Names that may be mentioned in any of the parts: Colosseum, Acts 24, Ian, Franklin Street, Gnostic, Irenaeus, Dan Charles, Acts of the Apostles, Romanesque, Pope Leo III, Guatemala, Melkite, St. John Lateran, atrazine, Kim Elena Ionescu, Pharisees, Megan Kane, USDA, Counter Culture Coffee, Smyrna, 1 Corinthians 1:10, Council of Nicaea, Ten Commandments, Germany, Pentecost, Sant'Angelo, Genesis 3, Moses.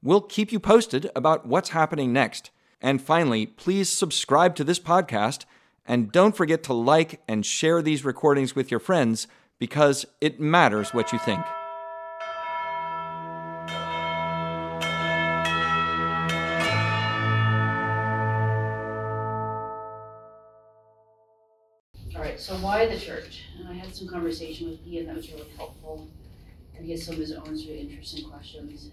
We'll keep you posted about what's happening next. And finally, please subscribe to this podcast, and don't forget to like and share these recordings with your friends, because it matters what you think. So why the church? And I had some conversation with Ian that was really helpful, and he has some of his own sort of interesting questions.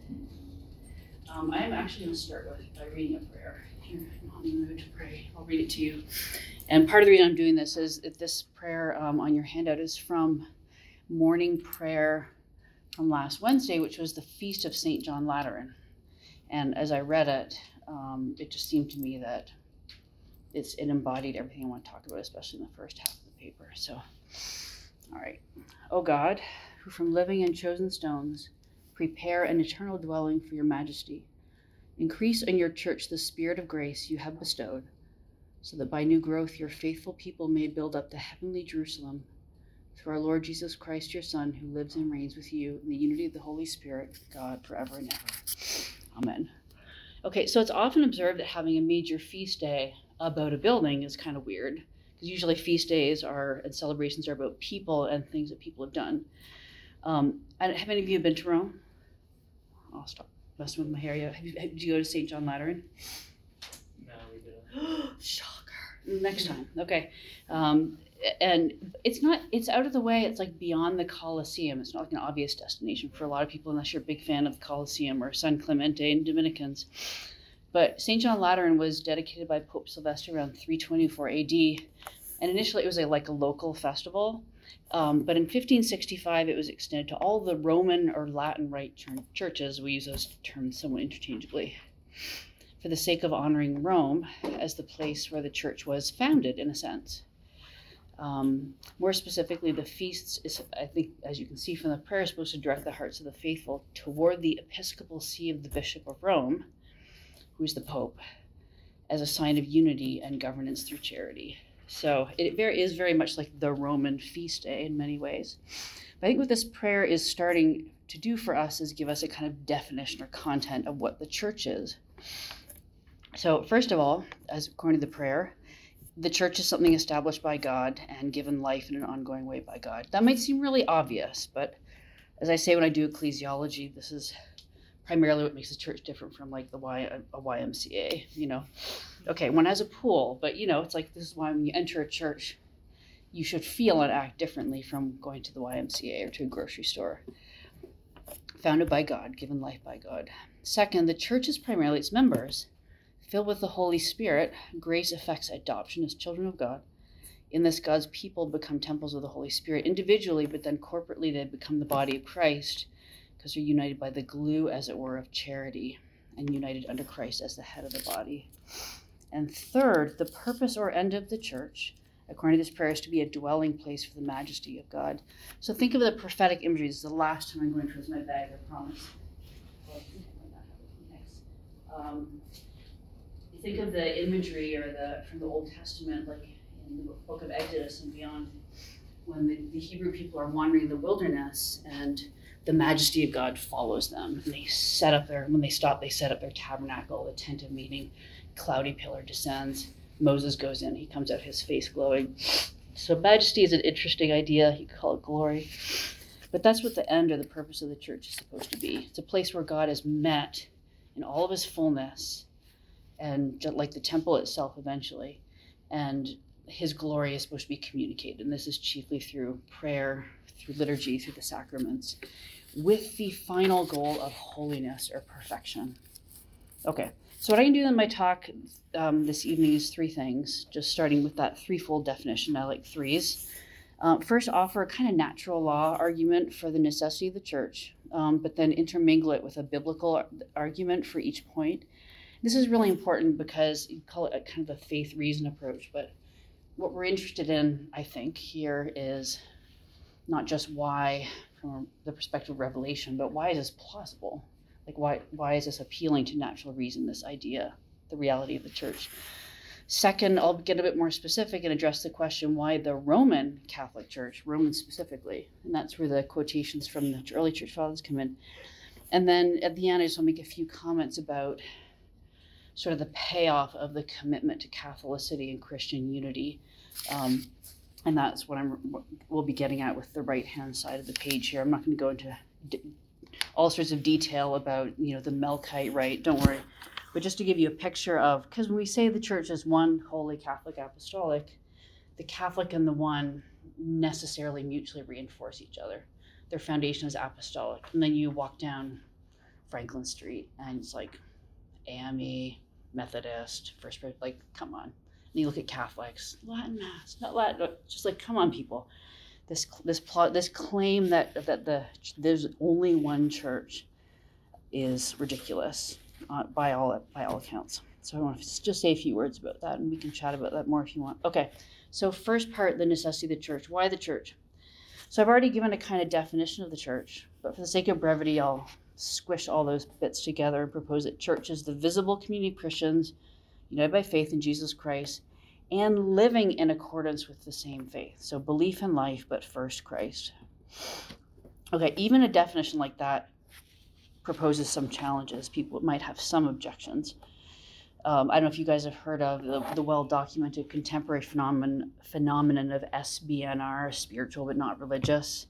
I am actually going to start with by reading a prayer. If you're not in the mood to pray, I'll read it to you. And part of the reason I'm doing this is that this prayer on your handout is from morning prayer from last Wednesday, which was the feast of St. John Lateran. And as I read it, it just seemed to me that it embodied everything I want to talk about, especially in the first half. Paper. So, all right. O God, who from living and chosen stones prepare an eternal dwelling for your majesty, increase in your church the spirit of grace you have bestowed, so that by new growth your faithful people may build up the heavenly Jerusalem through our Lord Jesus Christ, your Son, who lives and reigns with you in the unity of the Holy Spirit, God, forever and ever. Amen. Okay, so it's often observed that having a major feast day about a building is kind of weird, because usually feast days are and celebrations are about people and things that people have done. Have any of you been to Rome? I'll stop messing with my hair. Yeah. Do you go to St. John Lateran? No, we didn't. Shocker. Next time. Okay. And it's out of the way. It's like beyond the Colosseum. It's not like an obvious destination for a lot of people unless you're a big fan of the Colosseum or San Clemente and Dominicans. But St. John Lateran was dedicated by Pope Sylvester around 324 AD. And initially it was a local festival. But in 1565, it was extended to all the Roman or Latin Rite churches. We use those terms somewhat interchangeably for the sake of honoring Rome as the place where the church was founded, in a sense. More specifically, the feasts is, I think, as you can see from the prayer, supposed to direct the hearts of the faithful toward the episcopal see of the Bishop of Rome, who is the Pope, as a sign of unity and governance through charity. So it is very much like the Roman feast day in many ways. But I think what this prayer is starting to do for us is give us a kind of definition or content of what the church is. So first of all, as according to the prayer, the church is something established by God and given life in an ongoing way by God. That might seem really obvious, but as I say when I do ecclesiology, this is primarily what makes the church different from like a YMCA, you know. Okay, one has a pool, but you know, it's like, this is why when you enter a church, you should feel and act differently from going to the YMCA or to a grocery store. Founded by God, given life by God. Second, the church is primarily its members. Filled with the Holy Spirit, grace affects adoption as children of God. In this, God's people become temples of the Holy Spirit individually, but then corporately they become the body of Christ, because you're united by the glue, as it were, of charity, and united under Christ as the head of the body. And third, the purpose or end of the church, according to this prayer, is to be a dwelling place for the majesty of God. So think of the prophetic imagery. This is the last time I'm going to lose my bag, I promise. You think of the imagery or from the Old Testament, like in the Book of Exodus and beyond, when the Hebrew people are wandering the wilderness and the majesty of God follows them. And they set up their tabernacle, the tent of meeting. Cloudy pillar descends. Moses goes in. He comes out, his face glowing. So majesty is an interesting idea. You could call it glory. But that's what the end or the purpose of the church is supposed to be. It's a place where God is met in all of his fullness, and just like the temple itself eventually. And his glory is supposed to be communicated. And this is chiefly through prayer, through liturgy, through the sacraments, with the final goal of holiness or perfection. Okay, so what I can do in my talk this evening is three things, just starting with that threefold definition. I like threes. First, offer a kind of natural law argument for the necessity of the church, but then intermingle it with a biblical argument for each point. This is really important because you call it a kind of a faith reason approach, but what we're interested in, I think, here is not just why from the perspective of Revelation, but why is this plausible? Like why is this appealing to natural reason, this idea, the reality of the church? Second, I'll get a bit more specific and address the question why the Roman Catholic Church, Roman specifically, and that's where the quotations from the early church fathers come in. And then at the end, I just want to make a few comments about sort of the payoff of the commitment to Catholicity and Christian unity. And that's what we'll be getting at with the right-hand side of the page here. I'm not going to go into all sorts of detail about, the Melkite Rite, don't worry. But just to give you a picture of, because when we say the church is one holy Catholic apostolic, the Catholic and the one necessarily mutually reinforce each other. Their foundation is apostolic. And then you walk down Franklin Street and it's like AME, Methodist, First, like, come on. And you look at Catholics, Latin Mass, not Latin, just like, come on, people. This claim that there's only one church is ridiculous. By all accounts. So I want to just say a few words about that, and we can chat about that more if you want. Okay, so first part, the necessity of the church. Why the church? So I've already given a kind of definition of the church, but for the sake of brevity, I'll squish all those bits together and propose that church is the visible community of Christians united by faith in Jesus Christ and living in accordance with the same faith. So belief in life, but first Christ. Okay, even a definition like that proposes some challenges. People might have some objections. I don't know if you guys have heard of the well-documented contemporary phenomenon of SBNR, spiritual but not religious,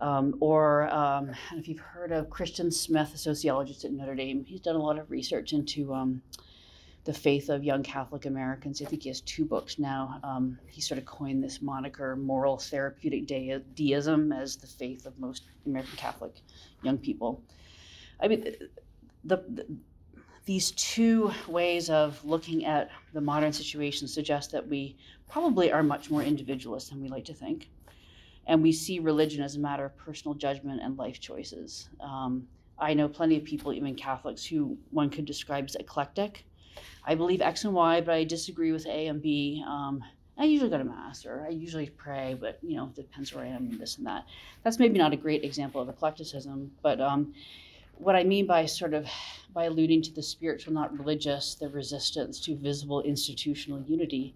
or I don't know if you've heard of Christian Smith, a sociologist at Notre Dame. He's done a lot of research into the faith of young Catholic Americans. I think he has 2 books now. He sort of coined this moniker, moral therapeutic deism, as the faith of most American Catholic young people. I mean, these 2 ways of looking at the modern situation suggest that we probably are much more individualist than we like to think. And we see religion as a matter of personal judgment and life choices. I know plenty of people, even Catholics, who one could describe as eclectic. I believe X and Y, but I disagree with A and B. I usually go to Mass, or I usually pray, but it depends where I am and this and that. That's maybe not a great example of eclecticism, but what I mean by by alluding to the spiritual, not religious, the resistance to visible institutional unity,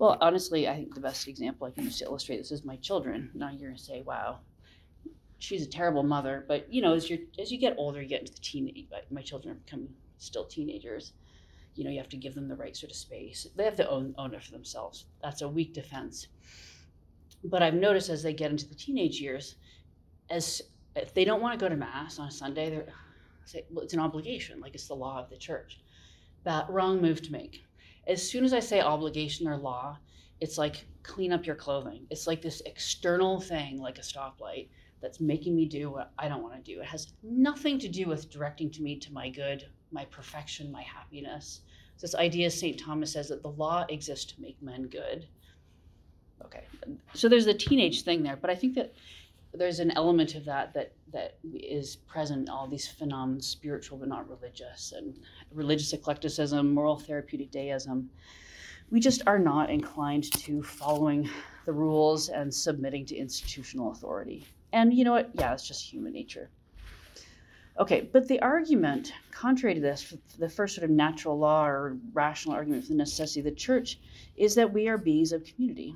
well, honestly, I think the best example I can just illustrate this is my children. Now you're going to say, wow, she's a terrible mother. But, as you get older, you get into the teenage, my children are becoming still teenagers. You have to give them the right sort of space. They have to own it for themselves. That's a weak defense. But I've noticed as they get into the teenage years, if they don't want to go to Mass on a Sunday, they say, well, it's an obligation, like it's the law of the church. That wrong move to make. As soon as I say obligation or law, it's like clean up your clothing. It's like this external thing, like a stoplight, that's making me do what I don't want to do. It has nothing to do with directing to me to my good, my perfection, my happiness. So this idea, St. Thomas says that the law exists to make men good. Okay, so there's the teenage thing there, but I think that there's an element of that is present in all these phenomena, spiritual but not religious, and religious eclecticism, moral therapeutic deism. We just are not inclined to following the rules and submitting to institutional authority. And you know what? Yeah, it's just human nature. Okay, but the argument, contrary to this, the first sort of natural law or rational argument for the necessity of the church is that we are beings of community.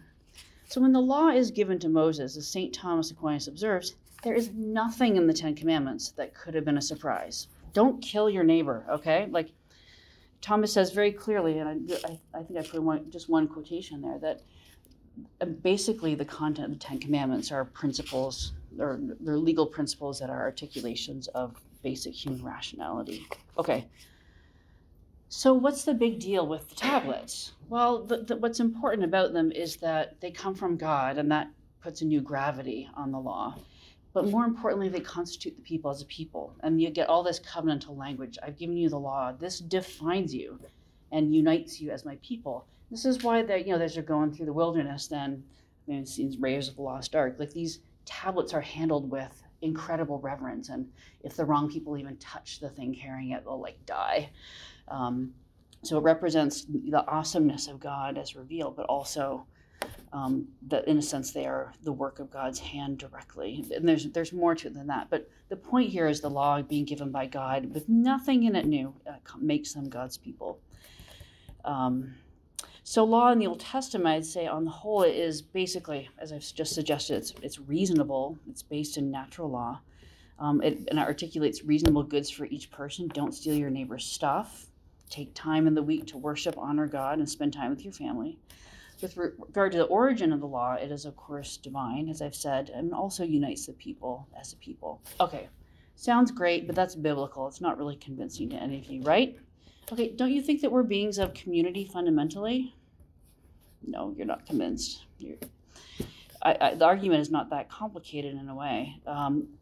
So when the law is given to Moses, as St. Thomas Aquinas observes, there is nothing in the Ten Commandments that could have been a surprise. Don't kill your neighbor, okay? Like Thomas says very clearly, and I think I put just one quotation there, that basically the content of the Ten Commandments are principles, or they're legal principles that are articulations of basic human rationality. Okay. So what's the big deal with the tablets? Well, what's important about them is that they come from God, and that puts a new gravity on the law. But more importantly, they constitute the people as a people. And you get all this covenantal language. I've given you the law. This defines you and unites you as my people. This is why they're going through the wilderness then. It seems Raiders of the Lost Ark. Like these tablets are handled with incredible reverence. And if the wrong people even touch the thing carrying it, they'll like die. So it represents the awesomeness of God as revealed, but also that in a sense they are the work of God's hand directly. And there's more to it than that. But the point here is the law being given by God with nothing in it new makes them God's people. So law in the Old Testament, I'd say on the whole, it is basically, as I've just suggested, it's reasonable. It's based in natural law. It articulates reasonable goods for each person. Don't steal your neighbor's stuff. Take time in the week to worship, honor God, and spend time with your family. With regard to the origin of the law, it is, of course, divine, as I've said, and also unites the people as a people. Okay, sounds great, but that's biblical. It's not really convincing to any of you, right? Okay, don't you think that we're beings of community fundamentally? No, you're not convinced. The argument is not that complicated in a way.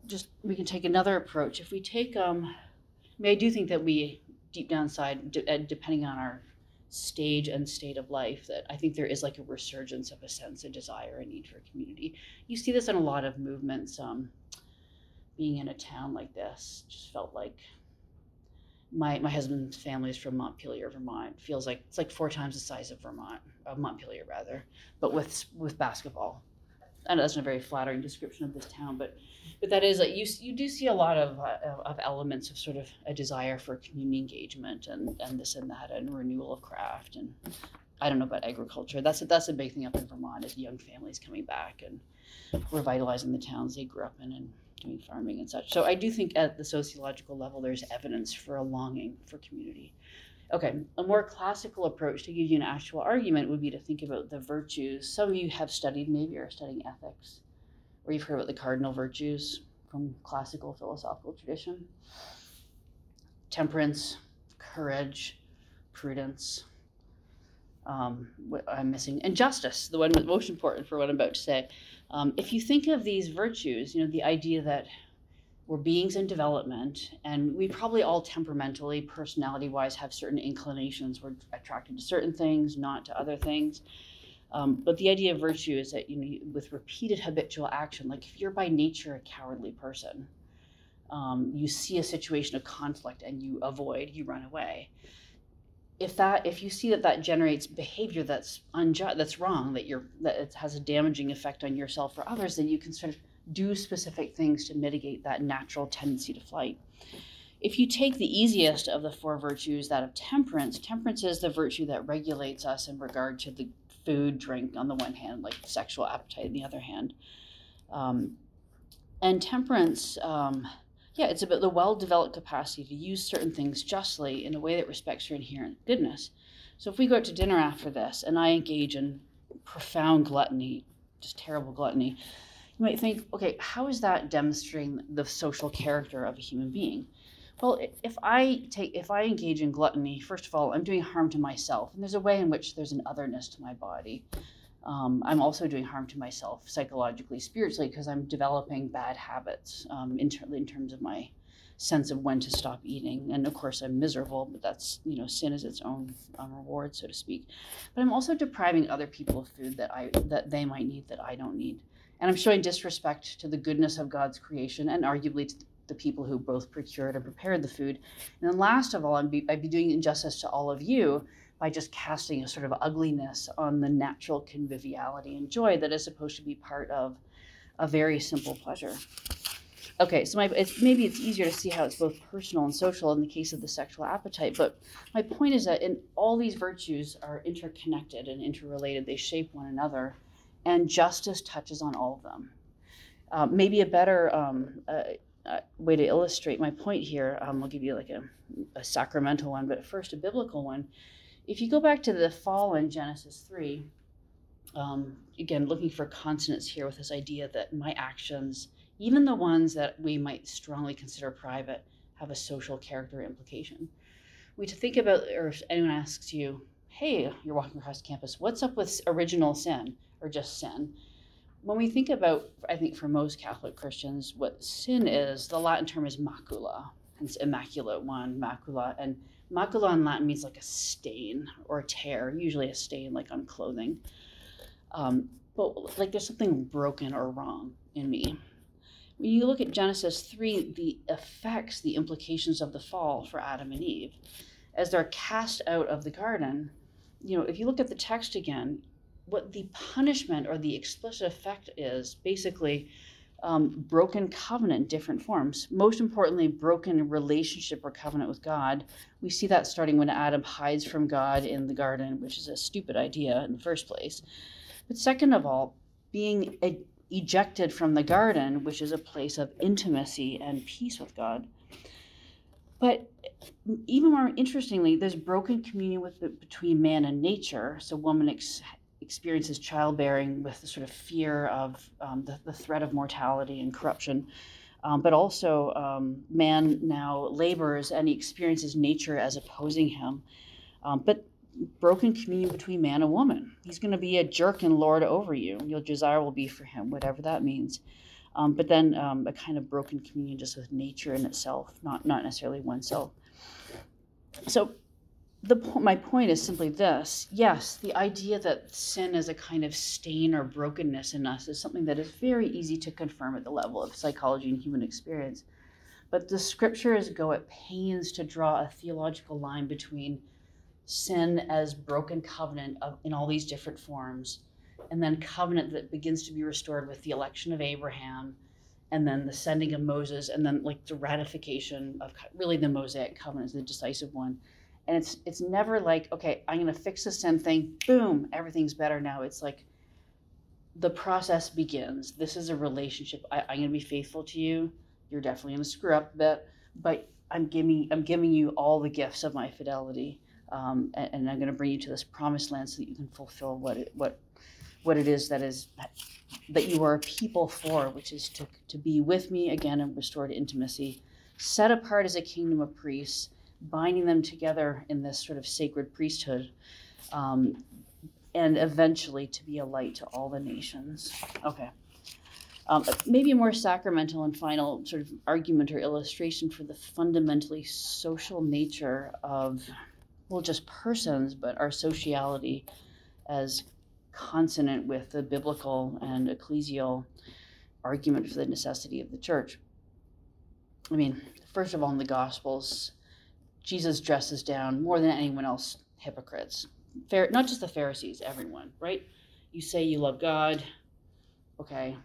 Just we can take another approach. If we take, I do think that we, deep down inside, depending on our stage and state of life, that I think there is like a resurgence of a sense of desire and need for community. You see this in a lot of movements. Being in a town like this just felt like my husband's family is from Montpelier, Vermont. Feels like it's like 4 times the size of Montpelier rather, but with basketball. I know that's not a very flattering description of this town, but that is, like, you do see a lot of elements of sort of a desire for community engagement and this and that and renewal of craft, and I don't know about agriculture. That's a big thing up in Vermont, is young families coming back and revitalizing the towns they grew up in and doing farming and such. So I do think at the sociological level there's evidence for a longing for community. Okay, a more classical approach to give you an actual argument would be to think about the virtues. Some of you have studied, maybe are studying ethics, or you've heard about the cardinal virtues from classical philosophical tradition. Temperance, courage, prudence, what I'm missing, and justice, the one that's most important for what I'm about to say. If you think of these virtues, you know, the idea that we're beings in development, and we probably all temperamentally, personality-wise, have certain inclinations. We're attracted to certain things, not to other things. But the idea of virtue is that, you know, with repeated habitual action, like if you're by nature a cowardly person, you see a situation of conflict and you avoid, you run away. If you see that generates behavior that's unjust, that's wrong, that it has a damaging effect on yourself or others, then you can sort of do specific things to mitigate that natural tendency to flight. If you take the easiest of the 4 virtues, that of temperance, temperance is the virtue that regulates us in regard to the food, drink on the one hand, like sexual appetite on the other hand. And temperance, it's about the well-developed capacity to use certain things justly in a way that respects your inherent goodness. So if we go out to dinner after this and I engage in profound gluttony, just terrible gluttony, you might think, okay, how is that demonstrating the social character of a human being? Well, if I engage in gluttony, first of all, I'm doing harm to myself, and there's a way in which there's an otherness to my body. I'm also doing harm to myself psychologically, spiritually, because I'm developing bad habits in terms of my sense of when to stop eating. And of course, I'm miserable, but that's, you know, sin is its own reward, so to speak. But I'm also depriving other people of food that they might need that I don't need. And I'm showing disrespect to the goodness of God's creation and arguably to the people who both procured and prepared the food. And then last of all, I'd be doing injustice to all of you by just casting a sort of ugliness on the natural conviviality and joy that is supposed to be part of a very simple pleasure. Okay, so maybe it's easier to see how it's both personal and social in the case of the sexual appetite, but my point is that all these virtues are interconnected and interrelated. They shape one another. And justice touches on all of them. Maybe a better way to illustrate my point here, I'll give you like a sacramental one, but first a biblical one. If you go back to the fall in Genesis 3, again, looking for consonance here with this idea that my actions, even the ones that we might strongly consider private, have a social character implication. We think about, or if anyone asks you, hey, you're walking across campus, what's up with original sin? Or just sin. When we think about, I think for most Catholic Christians, what sin is, the Latin term is macula, hence immaculate one, macula. And macula in Latin means like a stain or a tear, usually a stain like on clothing. But like there's something broken or wrong in me. When you look at Genesis 3, the effects, the implications of the fall for Adam and Eve, as they're cast out of the garden, you know, if you look at the text again, what the punishment or the explicit effect is, basically broken covenant, different forms. Most importantly, broken relationship or covenant with God. We see that starting when Adam hides from God in the garden, which is a stupid idea in the first place. But second of all, being ejected from the garden, which is a place of intimacy and peace with God. But even more interestingly, there's broken communion between man and nature. So woman experiences childbearing with the sort of fear of the threat of mortality and corruption. But also man now labors and he experiences nature as opposing him. But broken communion between man and woman. He's going to be a jerk and lord over you. Your desire will be for him, whatever that means. But then a kind of broken communion just with nature in itself, not necessarily oneself. So my point is simply this. Yes, the idea that sin is a kind of stain or brokenness in us is something that is very easy to confirm at the level of psychology and human experience. But the scriptures go at pains to draw a theological line between sin as broken covenant in all these different forms, and then covenant that begins to be restored with the election of Abraham, and then the sending of Moses, and then like the ratification of really the Mosaic covenant is the decisive one. And it's never like, okay, I'm going to fix the sin thing, boom, everything's better now. It's like the process begins. This is a relationship. I'm going to be faithful to you. You're definitely going to screw up a bit, but I'm giving you all the gifts of my fidelity, and I'm going to bring you to this promised land so that you can fulfill what it is that you are a people for, which is to be with me again and restored intimacy, set apart as a kingdom of priests, binding them together in this sort of sacred priesthood, and eventually to be a light to all the nations. Okay. Maybe a more sacramental and final sort of argument or illustration for the fundamentally social nature of, well, just persons, but our sociality as consonant with the biblical and ecclesial argument for the necessity of the church. I mean, first of all, in the Gospels, Jesus dresses down more than anyone else hypocrites. Not just the Pharisees, everyone, right? You say you love God, okay,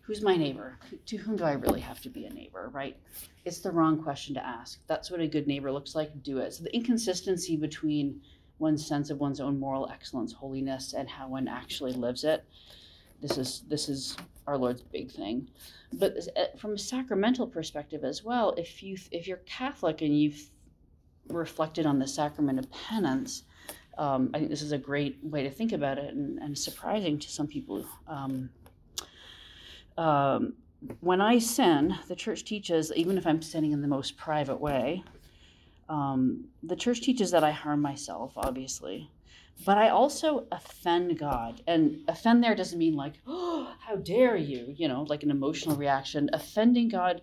who's my neighbor? To whom do I really have to be a neighbor, right? It's the wrong question to ask. That's what a good neighbor looks like, do it. So the inconsistency between one's sense of one's own moral excellence, holiness, and how one actually lives it. This is our Lord's big thing. But from a sacramental perspective as well, if you're Catholic and you've reflected on the sacrament of penance, I think this is a great way to think about it, and surprising to some people. When I sin, the church teaches, even if I'm sinning in the most private way, the church teaches that I harm myself, obviously, but I also offend God. And offend there doesn't mean like, oh, how dare you, you know, like an emotional reaction. Offending God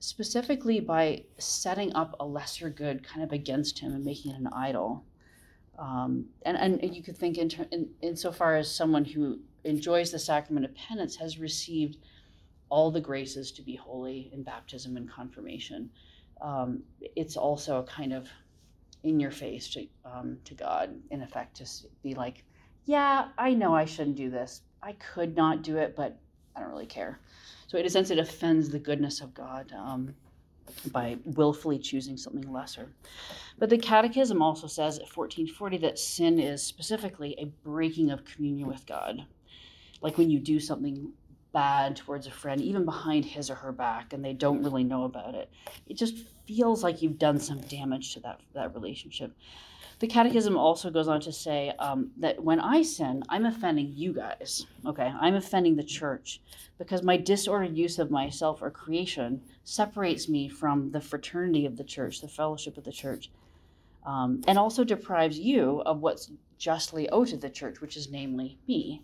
specifically by setting up a lesser good kind of against him and making it an idol. And you could think insofar as someone who enjoys the sacrament of penance has received all the graces to be holy in baptism and confirmation. It's also a kind of in your face to God, in effect, to be like, yeah, I know I shouldn't do this. I could not do it, but I don't really care. So in a sense, it offends the goodness of God by willfully choosing something lesser. But the Catechism also says at 1440 that sin is specifically a breaking of communion with God. Like when you do something bad towards a friend, even behind his or her back, and they don't really know about it. It just feels like you've done some damage to that relationship. The Catechism also goes on to say that when I sin, I'm offending you guys, okay? I'm offending the church because my disordered use of myself or creation separates me from the fraternity of the church, the fellowship of the church, and also deprives you of what's justly owed to the church, which is namely me,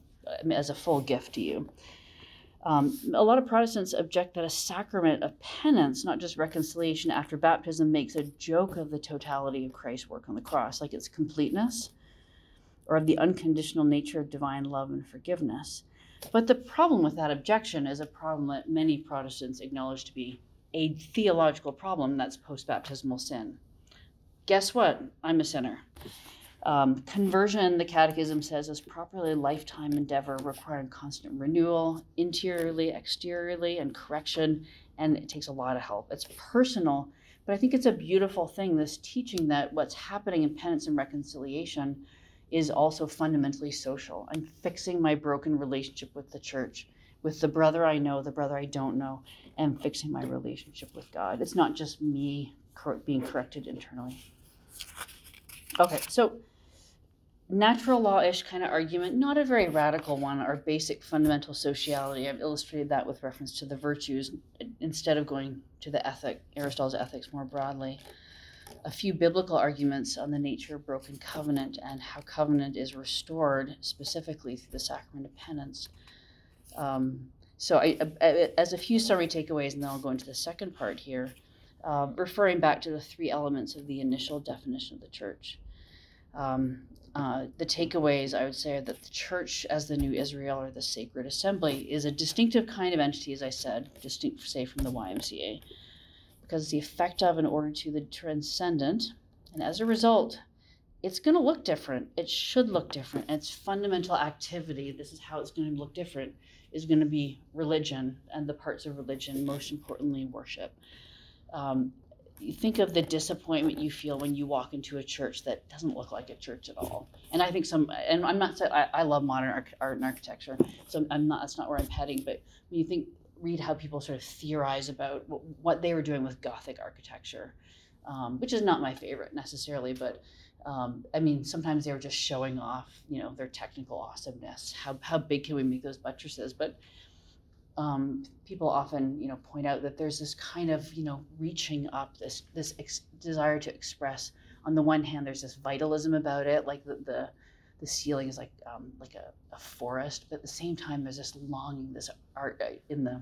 as a full gift to you. A lot of Protestants object that a sacrament of penance, not just reconciliation after baptism, makes a joke of the totality of Christ's work on the cross, like its completeness, or of the unconditional nature of divine love and forgiveness. But the problem with that objection is a problem that many Protestants acknowledge to be a theological problem, that's post-baptismal sin. Guess what? I'm a sinner. Conversion, the Catechism says, is properly a lifetime endeavor requiring constant renewal, interiorly, exteriorly, and correction, and it takes a lot of help. It's personal, but I think it's a beautiful thing, this teaching that what's happening in penance and reconciliation is also fundamentally social. I'm fixing my broken relationship with the church, with the brother I know, the brother I don't know, and fixing my relationship with God. It's not just me being corrected internally. Okay, so natural law-ish kind of argument, not a very radical one, or basic fundamental sociality. I've illustrated that with reference to the virtues instead of going to the Aristotle's ethics more broadly. A few biblical arguments on the nature of broken covenant and how covenant is restored specifically through the sacrament of penance. So as a few summary takeaways, and then I'll go into the second part here, referring back to the three elements of the initial definition of the church. The takeaways, I would say, are that the church as the new Israel or the sacred assembly is a distinctive kind of entity, as I said, distinct, say, from the YMCA, because it's the effect of in order to the transcendent. And as a result, it's going to look different. It should look different. Its fundamental activity, this is how it's going to look different, is going to be religion and the parts of religion, most importantly, worship. You think of the disappointment you feel when you walk into a church that doesn't look like a church at all. And I think I love modern art and architecture, so that's not where I'm heading, but when you read how people sort of theorize about what they were doing with Gothic architecture, which is not my favorite necessarily, but sometimes they were just showing off, their technical awesomeness. How big can we make those buttresses? But people often, point out that there's this kind of, reaching up, this desire to express. On the one hand, there's this vitalism about it, like the ceiling is like a forest, but at the same time, there's this longing, this art in the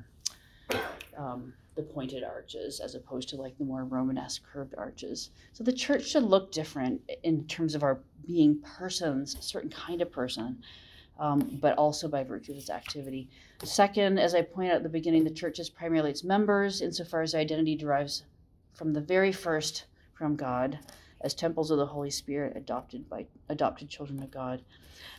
pointed arches, as opposed to like the more Romanesque curved arches. So the church should look different in terms of our being persons, a certain kind of person. But also by virtue of its activity. Second, as I pointed out at the beginning, the church is primarily its members, insofar as their identity derives from the very first from God, as temples of the Holy Spirit adopted by adopted children of God.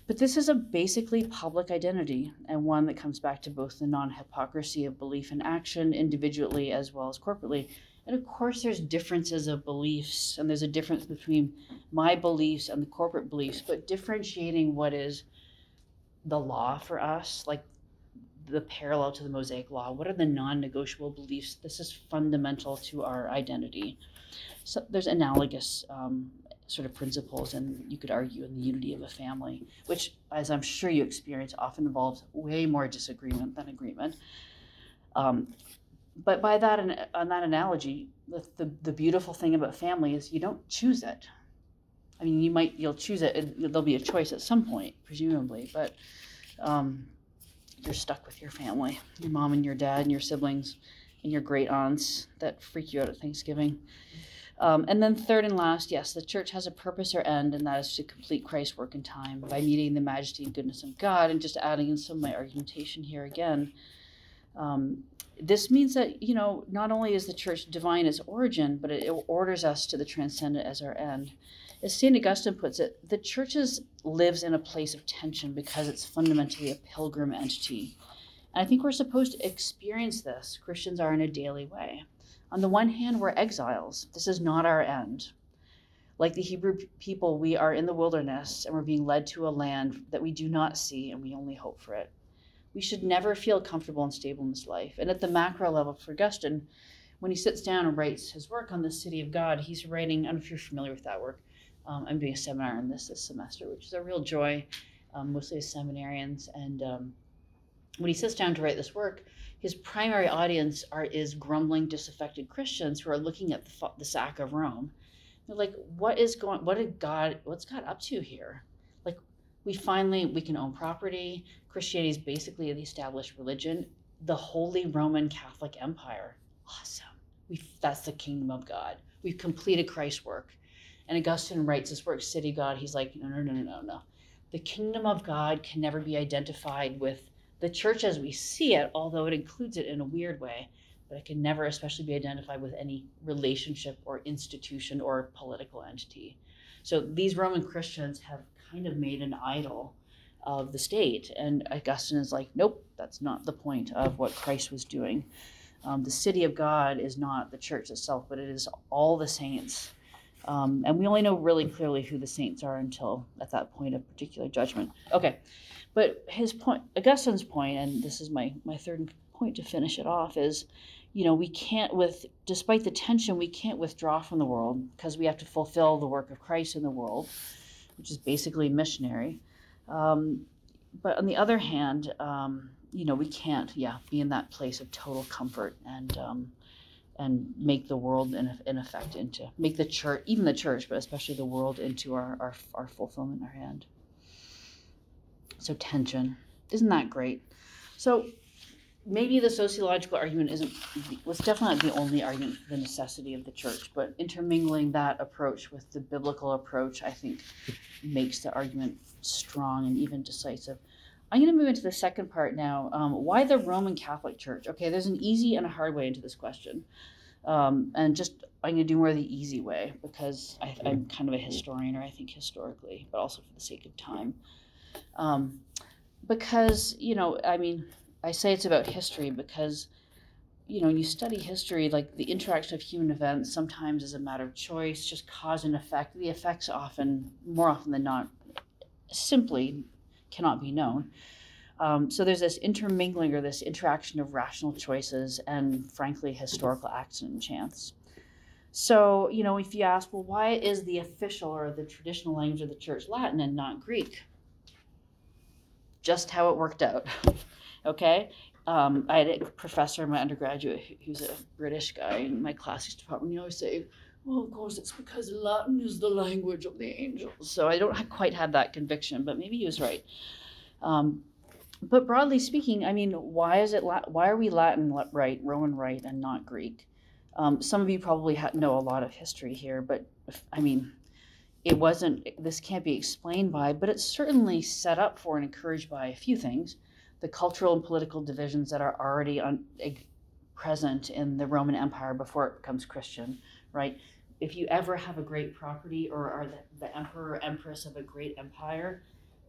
But this is a basically public identity, and one that comes back to both the non-hypocrisy of belief and action, individually as well as corporately. And of course, there's differences of beliefs, and there's a difference between my beliefs and the corporate beliefs, but differentiating what is the law for us, like the parallel to the Mosaic Law. What are the non-negotiable beliefs? This is fundamental to our identity. So there's analogous sort of principles, and you could argue in the unity of a family, which, as I'm sure you experience, often involves way more disagreement than agreement. But by that, on that analogy, the beautiful thing about family is you don't choose it. I mean, you'll choose it, and there'll be a choice at some point, presumably, but you're stuck with your family, your mom and your dad and your siblings and your great aunts that freak you out at Thanksgiving. And then third and last, yes, the church has a purpose or end, and that is to complete Christ's work in time by meeting the majesty and goodness of God. And just adding in some of my argumentation here again, this means that, not only is the church divine as origin, but it orders us to the transcendent as our end. As St. Augustine puts it, the church lives in a place of tension because it's fundamentally a pilgrim entity. And I think we're supposed to experience this. Christians are in a daily way. On the one hand, we're exiles. This is not our end. Like the Hebrew people, we are in the wilderness and we're being led to a land that we do not see and we only hope for it. We should never feel comfortable and stable in this life. And at the macro level for Augustine, when he sits down and writes his work on the City of God, he's writing, I don't know if you're familiar with that work, I'm doing a seminar on this semester, which is a real joy, mostly to seminarians. And when he sits down to write this work, his primary audience is grumbling, disaffected Christians who are looking at the sack of Rome. They're like, what's God up to here? Like, we can own property. Christianity is basically the established religion, the Holy Roman Catholic Empire. Awesome. That's the kingdom of God. We've completed Christ's work. And Augustine writes this work, City of God. He's like, no. The kingdom of God can never be identified with the church as we see it, although it includes it in a weird way, but it can never especially be identified with any relationship or institution or political entity. So these Roman Christians have kind of made an idol of the state. And Augustine is like, nope, that's not the point of what Christ was doing. The city of God is not the church itself, but it is all the saints. And we only know really clearly who the saints are until at that point of particular judgment. Okay, but his point, Augustine's point, and this is my third point to finish it off, is, you know, we can't, despite the tension, we can't withdraw from the world because we have to fulfill the work of Christ in the world, which is basically missionary. But on the other hand, you know, we can't, be in that place of total comfort and make the world in effect into, make the church, even the church, but especially the world into our fulfillment, our hand. So tension, isn't that great? So maybe the sociological argument was definitely not the only argument for the necessity of the church, but intermingling that approach with the biblical approach, I think, makes the argument strong and even decisive. I'm going to move into the second part now. Why the Roman Catholic Church? Okay, there's an easy and a hard way into this question. I'm going to do more of the easy way because I'm kind of a historian, or I think historically, but also for the sake of time. Because, you know, I mean, I say it's about history because, you know, when you study history, like the interaction of human events sometimes is a matter of choice, just cause and effect. The effects often, more often than not, simply cannot be known. So there's this intermingling or this interaction of rational choices and, frankly, historical accident and chance. So, you know, if you ask, well, why is the official or the traditional language of the church Latin and not Greek? Just how it worked out, okay? I had a professor in my undergraduate who's a British guy in my classics department. You know, I say, well, of course, it's because Latin is the language of the angels. So I don't quite have that conviction, but maybe he was right. But broadly speaking, I mean, why are we Latin right, Roman right, and not Greek? Some of you probably know a lot of history here, but I mean, this can't be explained by, but it's certainly set up for and encouraged by a few things. The cultural and political divisions that are already present in the Roman Empire before it becomes Christian, right? If you ever have a great property or are the emperor or empress of a great empire,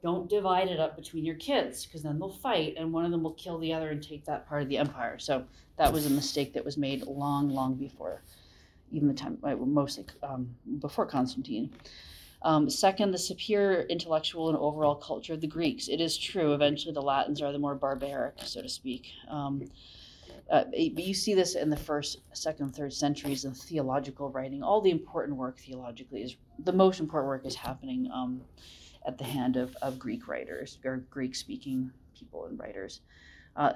don't divide it up between your kids because then they'll fight and one of them will kill the other and take that part of the empire. So that was a mistake that was made long, long before, even the time, mostly before Constantine. Second, the superior intellectual and overall culture of the Greeks. It is true, eventually the Latins are the more barbaric, so to speak. But you see this in the first, second, third centuries in theological writing. All the important work theologically is happening at the hand of Greek writers or Greek-speaking people and writers.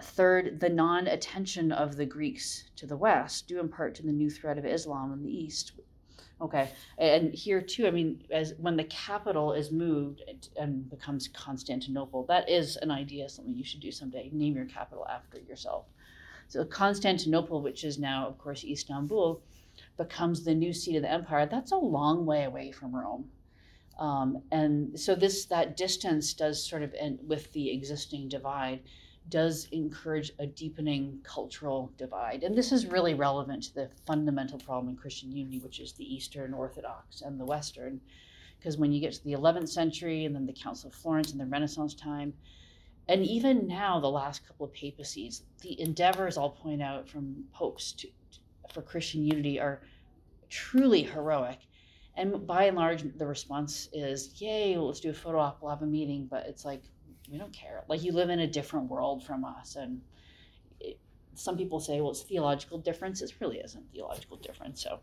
Third, the non-attention of the Greeks to the West, due in part to the new threat of Islam in the East. Okay, and here too, I mean, when the capital is moved and becomes Constantinople, that is an idea, something you should do someday. Name your capital after yourself. So Constantinople, which is now, of course, Istanbul, becomes the new seat of the empire. That's a long way away from Rome. And so that distance does sort of, and with the existing divide, does encourage a deepening cultural divide. And this is really relevant to the fundamental problem in Christian unity, which is the Eastern Orthodox and the Western. Because when you get to the 11th century and then the Council of Florence and the Renaissance time, and even now, the last couple of papacies, the endeavors, I'll point out, from popes for Christian unity are truly heroic. And by and large, the response is, yay, well, let's do a photo op, we'll have a meeting. But it's like, we don't care. Like, you live in a different world from us. And some people say, well, it's theological difference. It really isn't theological difference. So,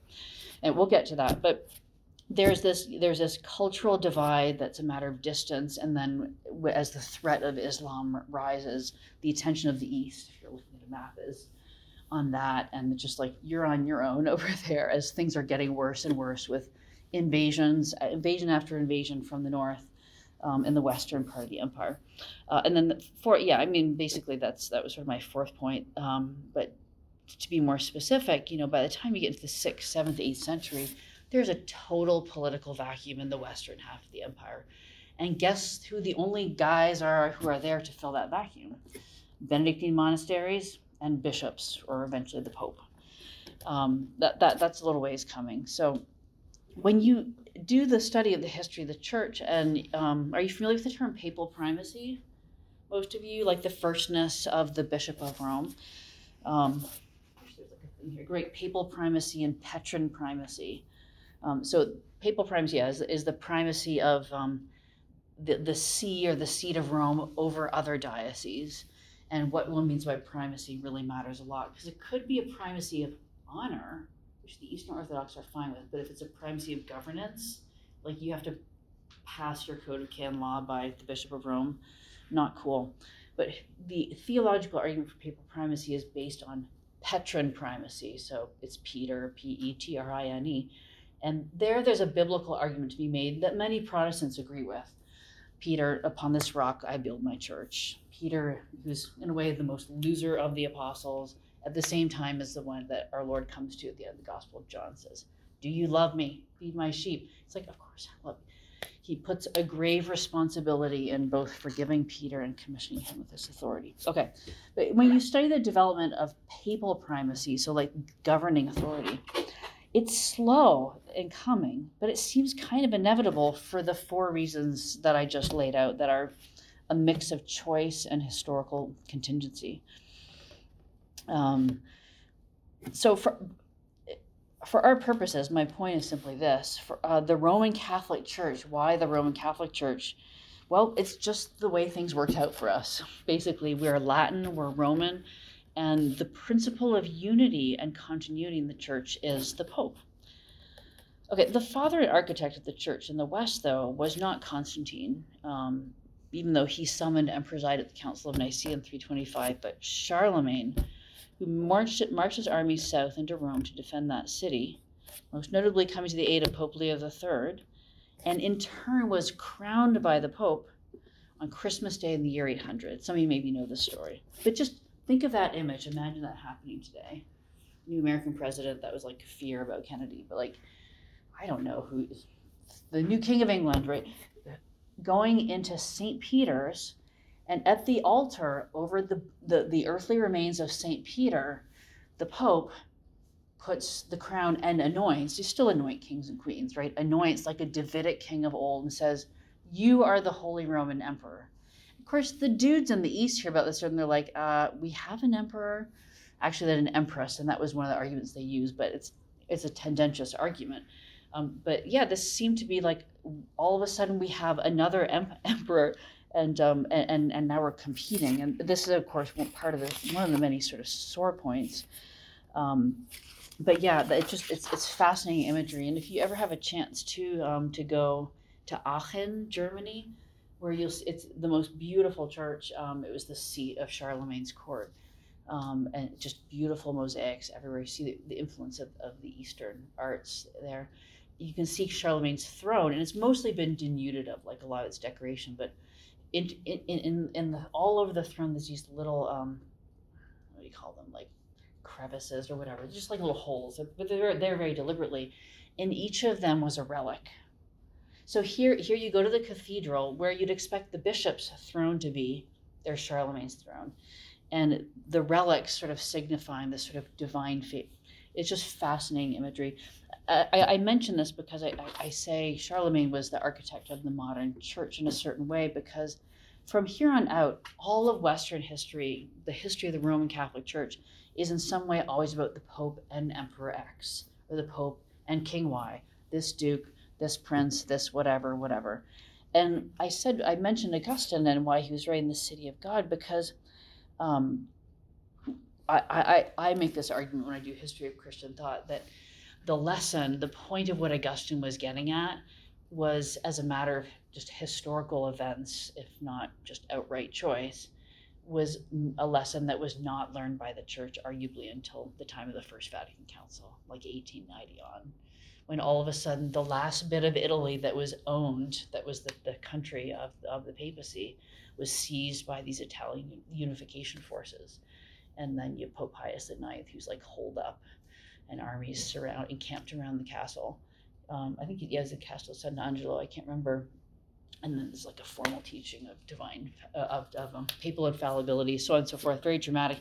and we'll get to that. But there's this cultural divide that's a matter of distance, and then as the threat of Islam rises, the attention of the East, if you're looking at a map, is on that, and just like you're on your own over there as things are getting worse and worse with invasion after invasion from the north in the western part of the empire. And then basically that was sort of my fourth point. But to be more specific, you know, by the time you get into the 6th, 7th, 8th century, there's a total political vacuum in the western half of the empire. And guess who the only guys are who are there to fill that vacuum? Benedictine monasteries, and bishops, or eventually the Pope. That's a little ways coming. So when you do the study of the history of the church, and are you familiar with the term papal primacy? Most of you, like the firstness of the Bishop of Rome. Great papal primacy and patron primacy. So papal primacy is the primacy of the see or the seat of Rome over other dioceses. And what one means by primacy really matters a lot, because it could be a primacy of honor, which the Eastern Orthodox are fine with, but if it's a primacy of governance, like you have to pass your code of canon law by the Bishop of Rome, not cool. But the theological argument for papal primacy is based on patron primacy, so it's Peter, P-E-T-R-I-N-E. And there's a biblical argument to be made that many Protestants agree with. Peter, upon this rock I build my church. Peter, who's in a way the most loser of the apostles, at the same time as the one that our Lord comes to at the end of the Gospel of John, says, "Do you love me? Feed my sheep." It's like, of course I love you. He puts a grave responsibility in both forgiving Peter and commissioning him with this authority. Okay, but when you study the development of papal primacy, so like governing authority, it's slow in coming, but it seems kind of inevitable for the four reasons that I just laid out that are a mix of choice and historical contingency. So for our purposes, my point is simply this. For the Roman Catholic Church, why the Roman Catholic Church? Well, it's just the way things worked out for us. Basically, we're Latin, we're Roman, and the principle of unity and continuity in the church is the Pope. Okay, the father and architect of the church in the West, though, was not Constantine. Even though he summoned and presided at the Council of Nicaea in 325, but Charlemagne, who marched his army south into Rome to defend that city, most notably coming to the aid of Pope Leo III, and in turn was crowned by the Pope on Christmas Day in the year 800. Some of you maybe know this story, but just think of that image. Imagine that happening today. New American president, that was like fear about Kennedy, but like, I don't know who, the new King of England, right? Going into St. Peter's, and at the altar over the earthly remains of St. Peter, the Pope puts the crown and anoints. You still anoint kings and queens, right? Anoints like a Davidic king of old and says, "You are the Holy Roman Emperor." Of course, the dudes in the East hear about this and they're like, "We have an emperor." Actually, they had an empress, and that was one of the arguments they used, but it's a tendentious argument. But yeah, this seemed to be like all of a sudden we have another emperor, and now we're competing. And this is, of course, one of the many sort of sore points. But yeah, it's fascinating imagery. And if you ever have a chance to go to Aachen, Germany, where it's the most beautiful church. It was the seat of Charlemagne's court, and just beautiful mosaics everywhere. You see the influence of the Eastern arts there. You can see Charlemagne's throne, and it's mostly been denuded of like a lot of its decoration, but all over the throne there's these little what do you call them, like crevices or whatever, just like little holes, but they're there very deliberately, and each of them was a relic. So here you go to the cathedral where you'd expect the bishop's throne to be, there's Charlemagne's throne, and the relics sort of signifying this sort of divine fate. It's just fascinating imagery. I mention this because I say Charlemagne was the architect of the modern church in a certain way, because from here on out, all of Western history, the history of the Roman Catholic Church, is in some way always about the Pope and Emperor X, or the Pope and King Y, this Duke, this Prince, this whatever, whatever. And I mentioned Augustine and why he was writing the City of God, because I make this argument when I do history of Christian thought that the point of what Augustine was getting at was, as a matter of just historical events, if not just outright choice, was a lesson that was not learned by the church, arguably until the time of the First Vatican Council, like 1890 on, when all of a sudden the last bit of Italy that was owned, that was the country of the papacy, was seized by these Italian unification forces. And then you have Pope Pius IX, who's like holed up, and armies encamped around the castle. I think it was the castle of Sant'Angelo, I can't remember. And then there's like a formal teaching of divine, of papal infallibility, so on and so forth, very dramatic.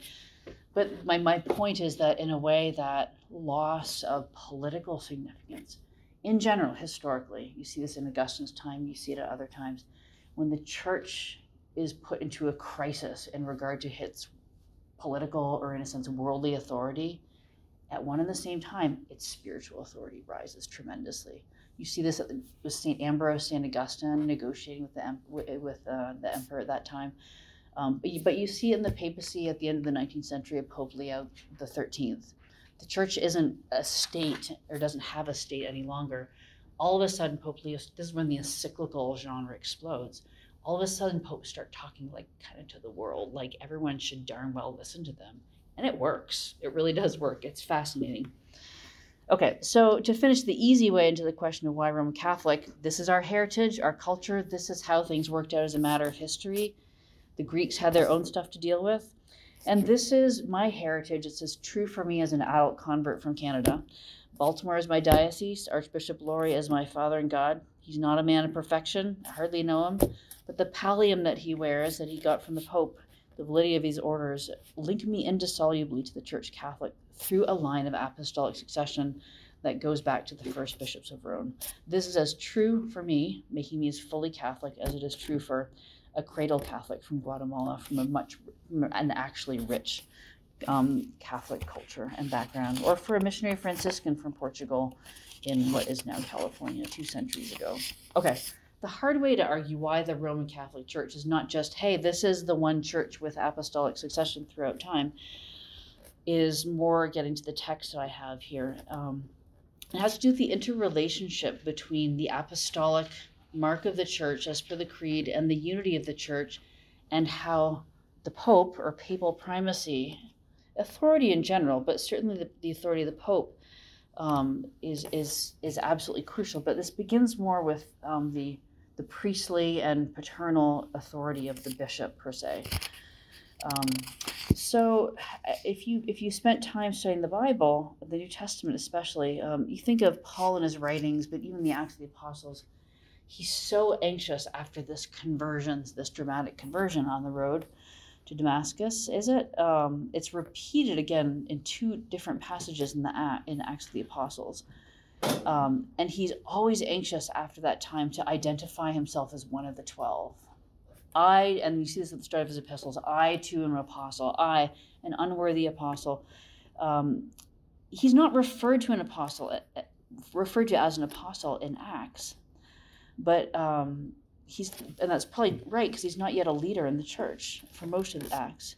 But my point is that in a way that loss of political significance, in general, historically, you see this in Augustine's time, you see it at other times, when the church is put into a crisis in regard to its political or, in a sense, worldly authority, at one and the same time, its spiritual authority rises tremendously. You see this with St. Ambrose, St. Augustine negotiating with the emperor at that time. But you see it in the papacy at the end of the 19th century of Pope Leo the 13th. The church isn't a state or doesn't have a state any longer. All of a sudden, Pope Leo, this is when the encyclical genre explodes. All of a sudden, popes start talking like kind of to the world, like everyone should darn well listen to them. And it works. It really does work. It's fascinating. Okay, so to finish the easy way into the question of why Roman Catholic, this is our heritage, our culture, this is how things worked out as a matter of history. The Greeks had their own stuff to deal with. And this is my heritage. It's as true for me as an adult convert from Canada. Baltimore is my diocese. Archbishop Lori is my father in God. He's not a man of perfection. I hardly know him. But the pallium that he wears, that he got from the Pope, the validity of these orders, link me indissolubly to the Church Catholic through a line of apostolic succession that goes back to the first bishops of Rome. This is as true for me, making me as fully Catholic, as it is true for a cradle Catholic from Guatemala, from an actually rich Catholic culture and background, or for a missionary Franciscan from Portugal in what is now California 2 centuries ago. Okay. The hard way to argue why the Roman Catholic Church is not just, hey, this is the one church with apostolic succession throughout time, is more getting to the text that I have here. It has to do with the interrelationship between the apostolic mark of the church as per the creed and the unity of the church, and how the Pope or papal primacy, authority in general, but certainly the authority of the Pope is absolutely crucial. But this begins more with the priestly and paternal authority of the bishop per se. So if you spent time studying the Bible, the New Testament especially, you think of Paul and his writings, but even the Acts of the Apostles, he's so anxious after this dramatic conversion on the road to Damascus, is it? It's repeated again in 2 different passages in Acts of the Apostles. And he's always anxious after that time to identify himself as one of the 12. And you see this at the start of his epistles, I too am an apostle, I, an unworthy apostle. He's not referred to as an apostle in Acts, but and that's probably right, because he's not yet a leader in the church for most of the Acts.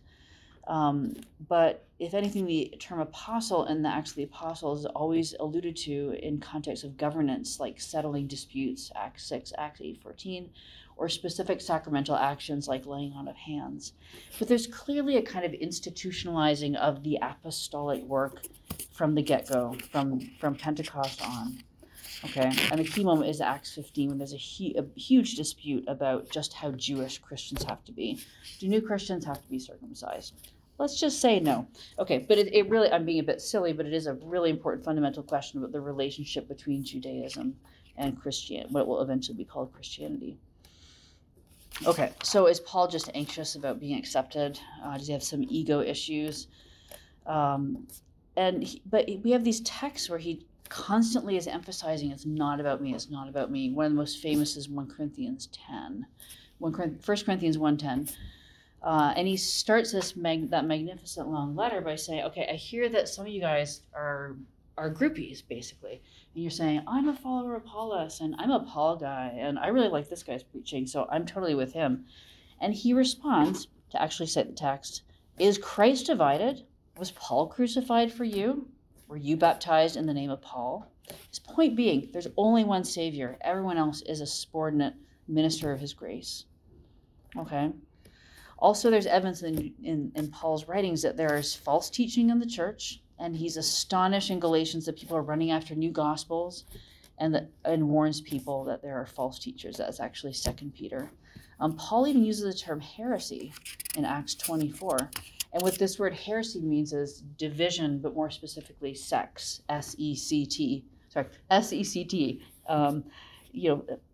But if anything, the term apostle in the Acts of the Apostles is always alluded to in context of governance, like settling disputes, Acts 6, Acts 8:14, or specific sacramental actions like laying on of hands. But there's clearly a kind of institutionalizing of the apostolic work from the get-go, from Pentecost on. Okay, and the key moment is Acts 15, when there's a huge dispute about just how Jewish Christians have to be. Do new Christians have to be circumcised? Let's just say no. Okay, but it really, I'm being a bit silly, but it is a really important fundamental question about the relationship between Judaism and Christianity, what will eventually be called Christianity. Okay, so is Paul just anxious about being accepted? Does he have some ego issues? But we have these texts where he constantly is emphasizing it's not about me, it's not about me. One of the most famous is 1 Corinthians 1:10. And he starts this that magnificent long letter by saying, okay, I hear that some of you guys are groupies, basically. And you're saying, I'm a follower of Paulus, and I'm a Paul guy, and I really like this guy's preaching, so I'm totally with him. And he responds, to actually cite the text, is Christ divided? Was Paul crucified for you? Were you baptized in the name of Paul? His point being, there's only one Savior. Everyone else is a subordinate minister of his grace. Okay. Also, there's evidence in Paul's writings that there is false teaching in the church, and he's astonished in Galatians that people are running after new gospels, and warns people that there are false teachers. That's actually 2 Peter. Paul even uses the term heresy in Acts 24. And what this word heresy means is division, but more specifically sects, S-E-C-T.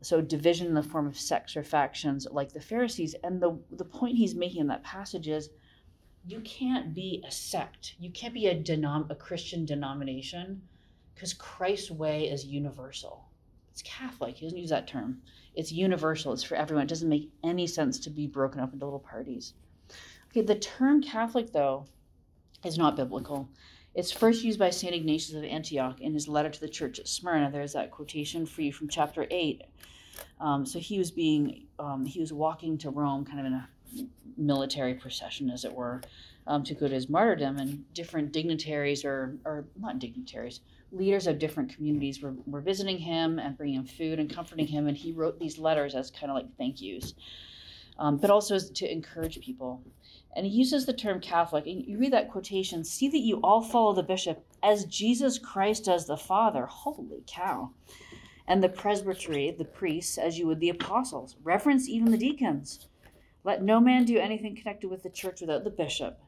so division in the form of sects or factions like the Pharisees. And the point he's making in that passage is, you can't be a sect. You can't be a Christian denomination, because Christ's way is universal. It's Catholic. He doesn't use that term. It's universal. It's for everyone. It doesn't make any sense to be broken up into little parties. Okay, the term Catholic, though, is not biblical. It's first used by Saint Ignatius of Antioch in his letter to the church at Smyrna. There's that quotation for you from chapter 8. So he was walking to Rome, kind of in a military procession, as it were, to go to his martyrdom, and different dignitaries, or not dignitaries, leaders of different communities were visiting him and bringing him food and comforting him, and he wrote these letters as kind of like thank yous, but also to encourage people. And he uses the term Catholic, and you read that quotation, "See that you all follow the bishop as Jesus Christ does the Father." Holy cow. "And the presbytery," the priests, "as you would the apostles. Reverence even the deacons. Let no man do anything connected with the church without the bishop."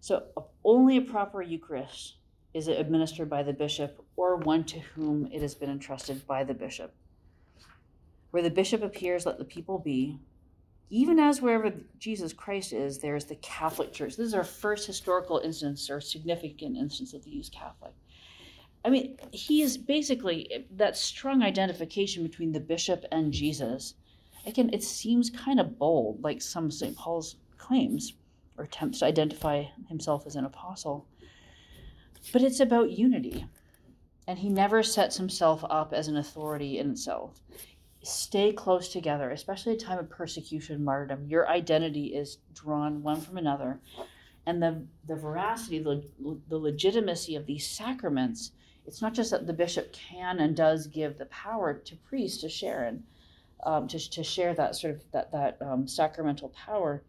So only a proper Eucharist is it administered by the bishop, or one to whom it has been entrusted by the bishop. "Where the bishop appears, let the people be. Even as wherever Jesus Christ is, there is the Catholic Church." This is our first historical instance, or significant instance, that they use Catholic. I mean, he is basically that strong identification between the bishop and Jesus. Again, it seems kind of bold, like some of St. Paul's claims or attempts to identify himself as an apostle, but it's about unity. And he never sets himself up as an authority in itself. Stay close together, especially at a time of persecution, martyrdom. Your identity is drawn one from another. And the veracity, the legitimacy of these sacraments, it's not just that the bishop can and does give the power to priests to share in, to share that sort of that sacramental power,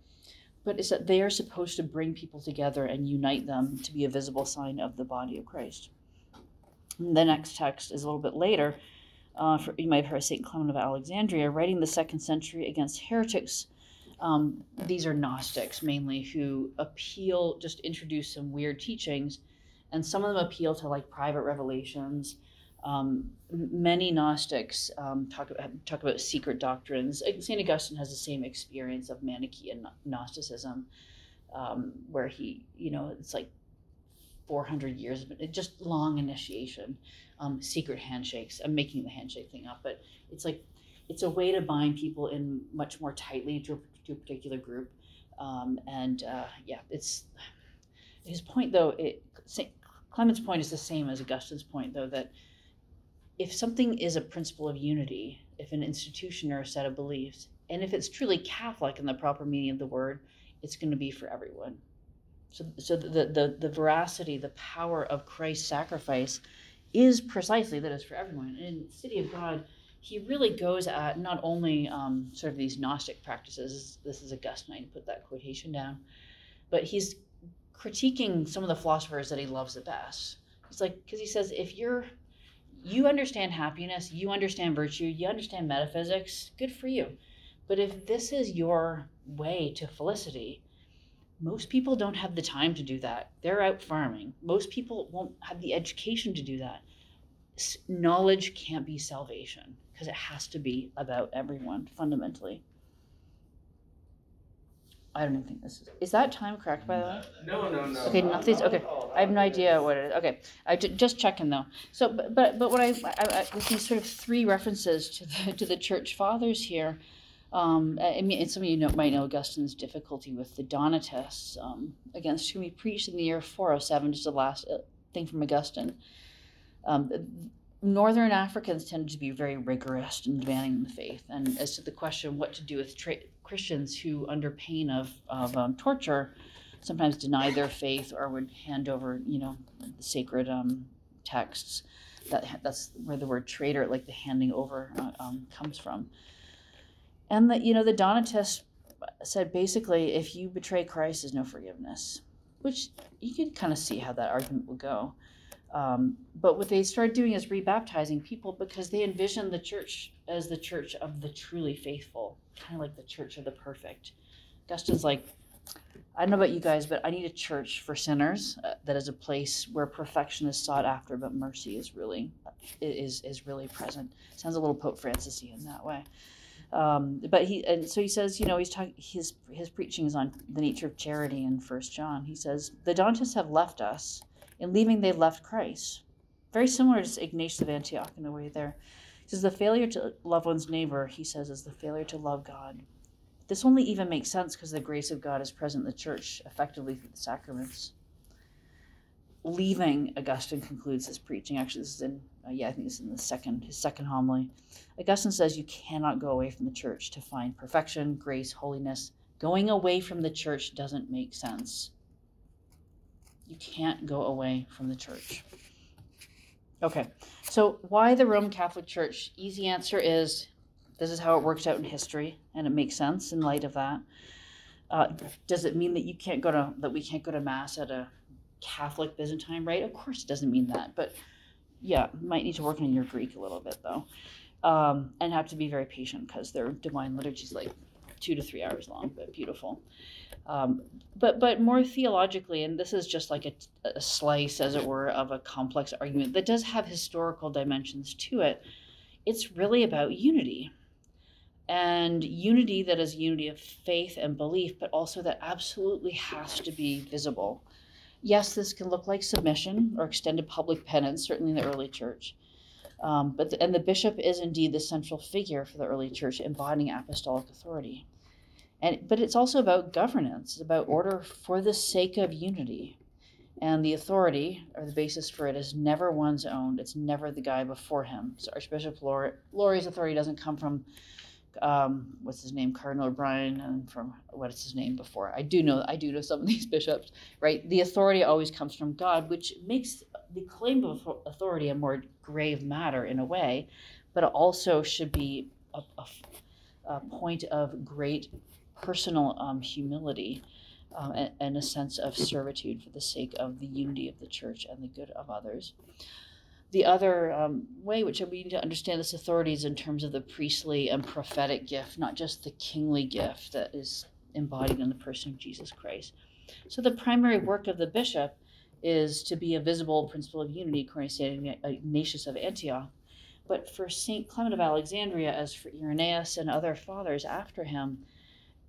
but it's that they are supposed to bring people together and unite them to be a visible sign of the body of Christ. And the next text is a little bit later. You might have heard St. Clement of Alexandria, writing the 2nd century against heretics. These are Gnostics mainly, who appeal, just introduce some weird teachings, and some of them appeal to like private revelations. Many Gnostics talk about secret doctrines. St. Augustine has the same experience of Manichaean Gnosticism, where he, it's like 400 years, but just long initiation, secret handshakes. I'm making the handshake thing up, but it's a way to bind people in much more tightly to a particular group. It's his point, though. St. Clement's point is the same as Augustine's point, though, that if something is a principle of unity, if an institution or a set of beliefs, and if it's truly Catholic in the proper meaning of the word, it's going to be for everyone. So the veracity, the power of Christ's sacrifice is precisely that it's for everyone. And in City of God, he really goes at not only sort of these Gnostic practices, this is Augustine, put that quotation down, but he's critiquing some of the philosophers that he loves the best. It's like, because he says, if you understand happiness, you understand virtue, you understand metaphysics, good for you. But if this is your way to felicity, most people don't have the time to do that. They're out farming. Most people won't have the education to do that. Knowledge can't be salvation, because it has to be about everyone fundamentally. I don't even think this is that time correct, by the way? No. Okay, nothing's okay. I have no idea what it is. Okay, just checking though. So, but what I with these sort of three references to the church fathers here, I mean, and some of you might know Augustine's difficulty with the Donatists, against whom he preached in the year 407. Just the last thing from Augustine. Northern Africans tended to be very rigorous and demanding in the faith. And as to the question what to do with Christians who, under pain of torture, sometimes denied their faith or would hand over, the sacred texts, that's where the word traitor, like the handing over, comes from. And the Donatists said basically, if you betray Christ, there's no forgiveness, which you can kind of see how that argument would go. But what they started doing is rebaptizing people, because they envisioned the church as the church of the truly faithful, kind of like the church of the perfect. Augustine's like, I don't know about you guys, but I need a church for sinners, that is a place where perfection is sought after, but mercy is really is really present. Sounds a little Pope Francis-y in that way. But he says, he's talking, his preaching is on the nature of charity in 1 John. He says, the Donatists have left us. In leaving, they left Christ. Very similar to Ignatius of Antioch in the way there. He says, the failure to love one's neighbor, he says, is the failure to love God. This only even makes sense because the grace of God is present in the church effectively through the sacraments. Leaving, Augustine concludes his preaching. Actually, this is in, I think this is in his second homily. Augustine says you cannot go away from the church to find perfection, grace, holiness. Going away from the church doesn't make sense. You can't go away from the church. Okay, so why the Roman Catholic Church? Easy answer is this is how it works out in history, and it makes sense in light of that. Does it mean that we can't go to Mass at a Catholic Byzantine rite? Of course it doesn't mean that, but yeah, might need to work on your Greek a little bit though, and have to be very patient because their divine liturgy is like 2 to 3 hours long, but beautiful. But more theologically, and this is just like a slice, as it were, of a complex argument that does have historical dimensions to it. It's really about unity. And unity that is unity of faith and belief, but also that absolutely has to be visible. Yes, this can look like submission or extended public penance, certainly in the early church. And the bishop is indeed the central figure for the early church, embodying apostolic authority. But it's also about governance, it's about order for the sake of unity. And the authority, or the basis for it, is never one's own. It's never the guy before him. So Archbishop Lori's authority doesn't come from, Cardinal O'Brien, and from before. I do know some of these bishops, right? The authority always comes from God, which makes the claim of authority a more grave matter in a way, but it also should be a point of great personal humility. And a sense of servitude for the sake of the unity of the church and the good of others. The other way which we need to understand this authority is in terms of the priestly and prophetic gift, not just the kingly gift that is embodied in the person of Jesus Christ. So the primary work of the bishop is to be a visible principle of unity, according to St. Ignatius of Antioch. But for St. Clement of Alexandria, as for Irenaeus and other fathers after him,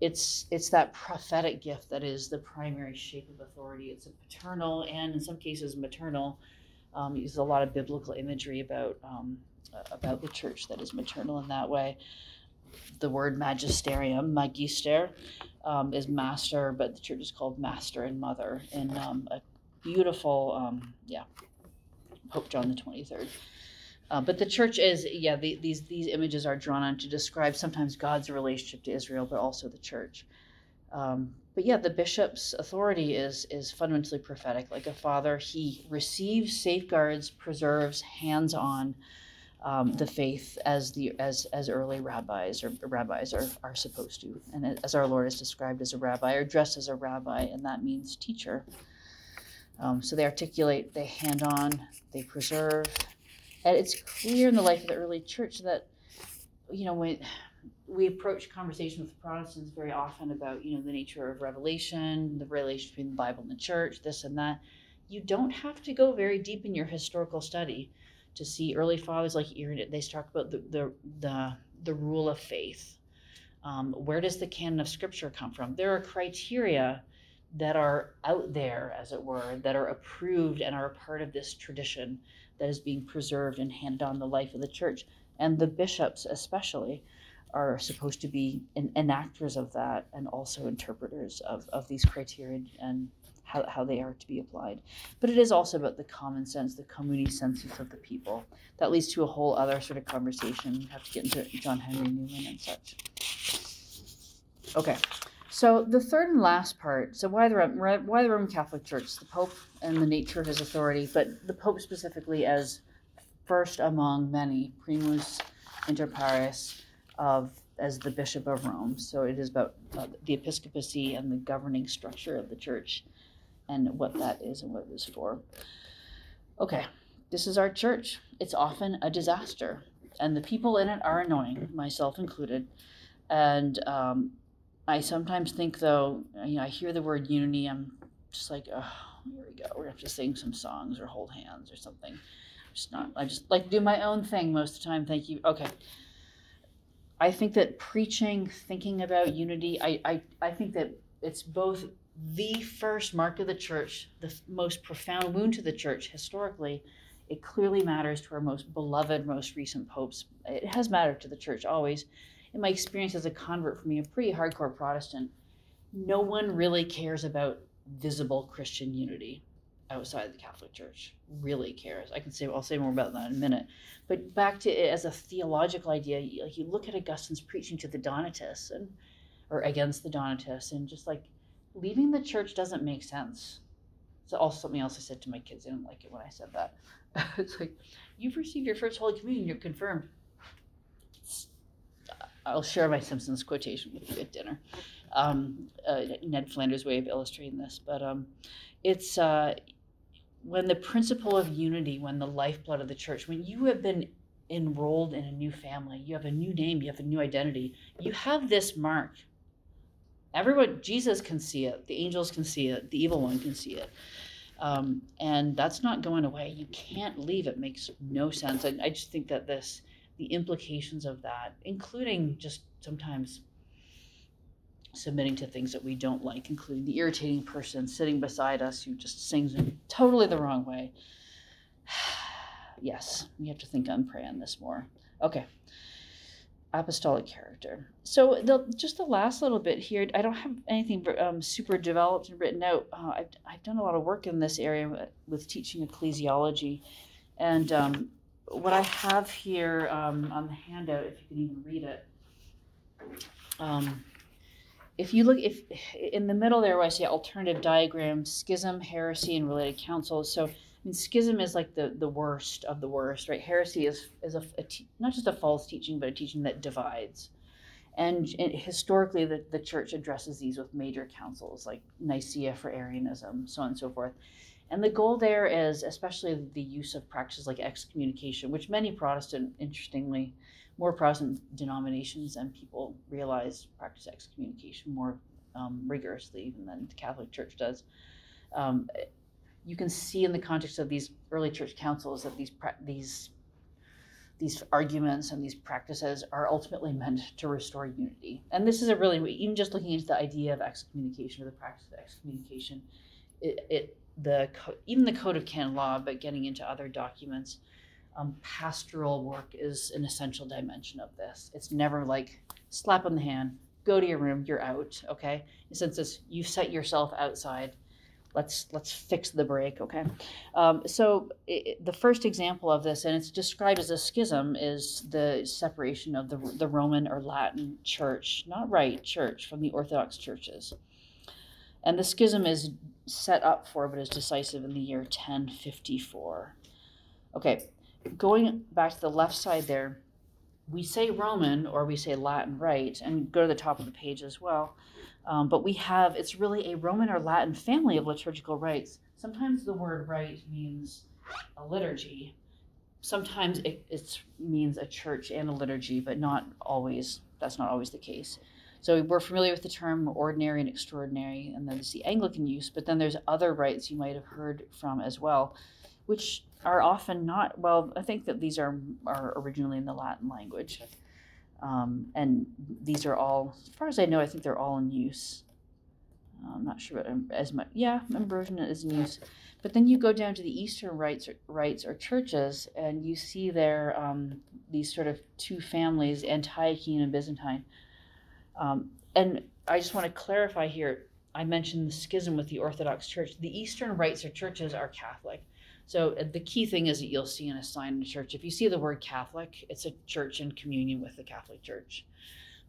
it's that prophetic gift that is the primary shape of authority. It's a paternal and in some cases maternal. Uses a lot of biblical imagery about the church that is maternal in that way. The word magisterium, magister, is master, but the church is called master and mother in a beautiful, Pope John the 23rd. But the church is, these images are drawn on to describe sometimes God's relationship to Israel, but also the church. The bishop's authority is fundamentally prophetic. Like a father, he receives, safeguards, preserves, hands on the faith as early rabbis are supposed to. And as our Lord is described as a rabbi or dressed as a rabbi, and that means teacher. So they articulate, they hand on, they preserve. And it's clear in the life of the early church that, when we approach conversation with Protestants very often about, the nature of revelation, the relation between the Bible and the church, this and that, you don't have to go very deep in your historical study to see early fathers like Irenaeus. They talk about the rule of faith. Where does the canon of Scripture come from? There are criteria that are out there, as it were, that are approved and are a part of this tradition that is being preserved and handed on the life of the church. And the bishops especially are supposed to be enactors of that and also interpreters of these criteria and how they are to be applied. But it is also about the common sense, the communi sensus of the people. That leads to a whole other sort of conversation. We have to get into John Henry Newman and such. Okay. So the third and last part, so why the Roman Catholic Church, the Pope and the nature of his authority, but the Pope specifically as first among many, primus inter pares, as the Bishop of Rome. So it is about the episcopacy and the governing structure of the church and what that is and what it is for. Okay, this is our church. It's often a disaster, and the people in it are annoying, myself included, and I sometimes think, though, I hear the word unity, I'm just like, oh, here we go. We're going to have to sing some songs or hold hands or something. just not, I just like to do my own thing most of the time. Thank you. Okay. I think that preaching, thinking about unity, I think that it's both the first mark of the church, the most profound wound to the church historically. It clearly matters to our most beloved, most recent popes. It has mattered to the church always. In my experience as a convert, for me, a pretty hardcore Protestant, no one really cares about visible Christian unity outside the Catholic Church. Really cares. I'll say more about that in a minute. But back to it as a theological idea, like you look at Augustine's preaching to the Donatists or against the Donatists, and just like leaving the church doesn't make sense. It's also something else I said to my kids. They didn't like it when I said that. It's like, you've received your first Holy Communion, you're confirmed. I'll share my Simpsons quotation with you at dinner. Ned Flanders' way of illustrating this, but it's when the principle of unity, when the lifeblood of the church, when you have been enrolled in a new family, you have a new name, you have a new identity, you have this mark. Everyone, Jesus can see it, the angels can see it, the evil one can see it. And that's not going away. You can't leave. It makes no sense. I just think that the implications of that, including just sometimes submitting to things that we don't like, including the irritating person sitting beside us who just sings in totally the wrong way. Yes, we have to think and pray on this more. Okay. Apostolic character. So just the last little bit here, I don't have anything super developed and written out. I've done a lot of work in this area with teaching ecclesiology. And what I have here on the handout, if you can even read it, if you look, if in the middle there where I say alternative diagrams, schism, heresy, and related councils. So I mean, schism is like the worst of the worst, right? Heresy is not just a false teaching, but a teaching that divides. And historically, the church addresses these with major councils, like Nicaea for Arianism, so on and so forth. And the goal there is especially the use of practices like excommunication, which many Protestant, interestingly, more Protestant denominations and people realize practice excommunication more rigorously even than the Catholic Church does. You can see in the context of these early church councils that these arguments and these practices are ultimately meant to restore unity. And this is a really, even just looking into the idea of excommunication or the practice of excommunication, even the Code of Canon Law, but getting into other documents, pastoral work is an essential dimension of this. It's never like slap on the hand, go to your room, you're out, okay? Since it's you set yourself outside, let's fix the break, okay? So the first example of this, and it's described as a schism, is the separation of the Roman or Latin church, not Rite church, from the Orthodox churches. And the schism is set up for, but is decisive in the year 1054. Okay. Going back to the left side there, we say Roman or we say Latin Rite, and go to the top of the page as well. But it's really a Roman or Latin family of liturgical rites. Sometimes the word rite means a liturgy. Sometimes it means a church and a liturgy, but not always. That's not always the case. So we're familiar with the term ordinary and extraordinary, and then there's the Anglican use, but then there's other rites you might have heard from as well, which are often not, well, I think that these are originally in the Latin language. And these are all, as far as I know, I think they're all in use. I'm not sure about as much. Yeah, Ambrosian is in use. But then you go down to the Eastern rites or churches, and you see there these sort of two families, Antiochene and Byzantine. And I just want to clarify here, I mentioned the schism with the Orthodox Church. The Eastern rites or churches are Catholic. So the key thing is that you'll see in a sign in a church, if you see the word Catholic, it's a church in communion with the Catholic Church.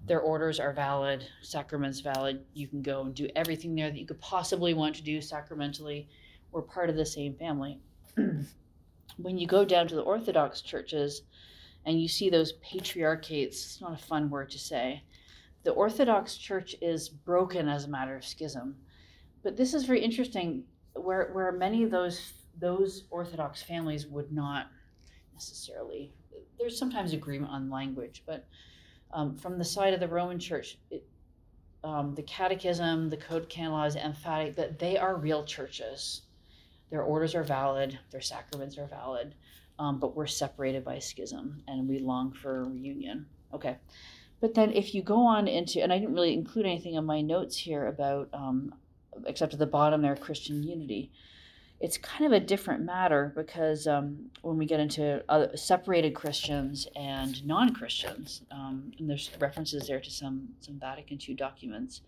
Their orders are valid, sacraments valid. You can go and do everything there that you could possibly want to do sacramentally. We're part of the same family. When you go down to the Orthodox churches and you see those patriarchates, it's not a fun word to say. The Orthodox Church is broken as a matter of schism. But this is very interesting, where many of those Orthodox families would not necessarily, there's sometimes agreement on language, but from the side of the Roman Church, the Catechism, the Code of Canon Law is emphatic that they are real churches. Their orders are valid, their sacraments are valid. but we're separated by schism and we long for reunion. Okay. But then if you go on into, and I didn't really include anything in my notes here about, except at the bottom there, Christian unity. It's kind of a different matter because when we get into other, separated Christians and non-Christians, and there's references there to some Vatican II documents,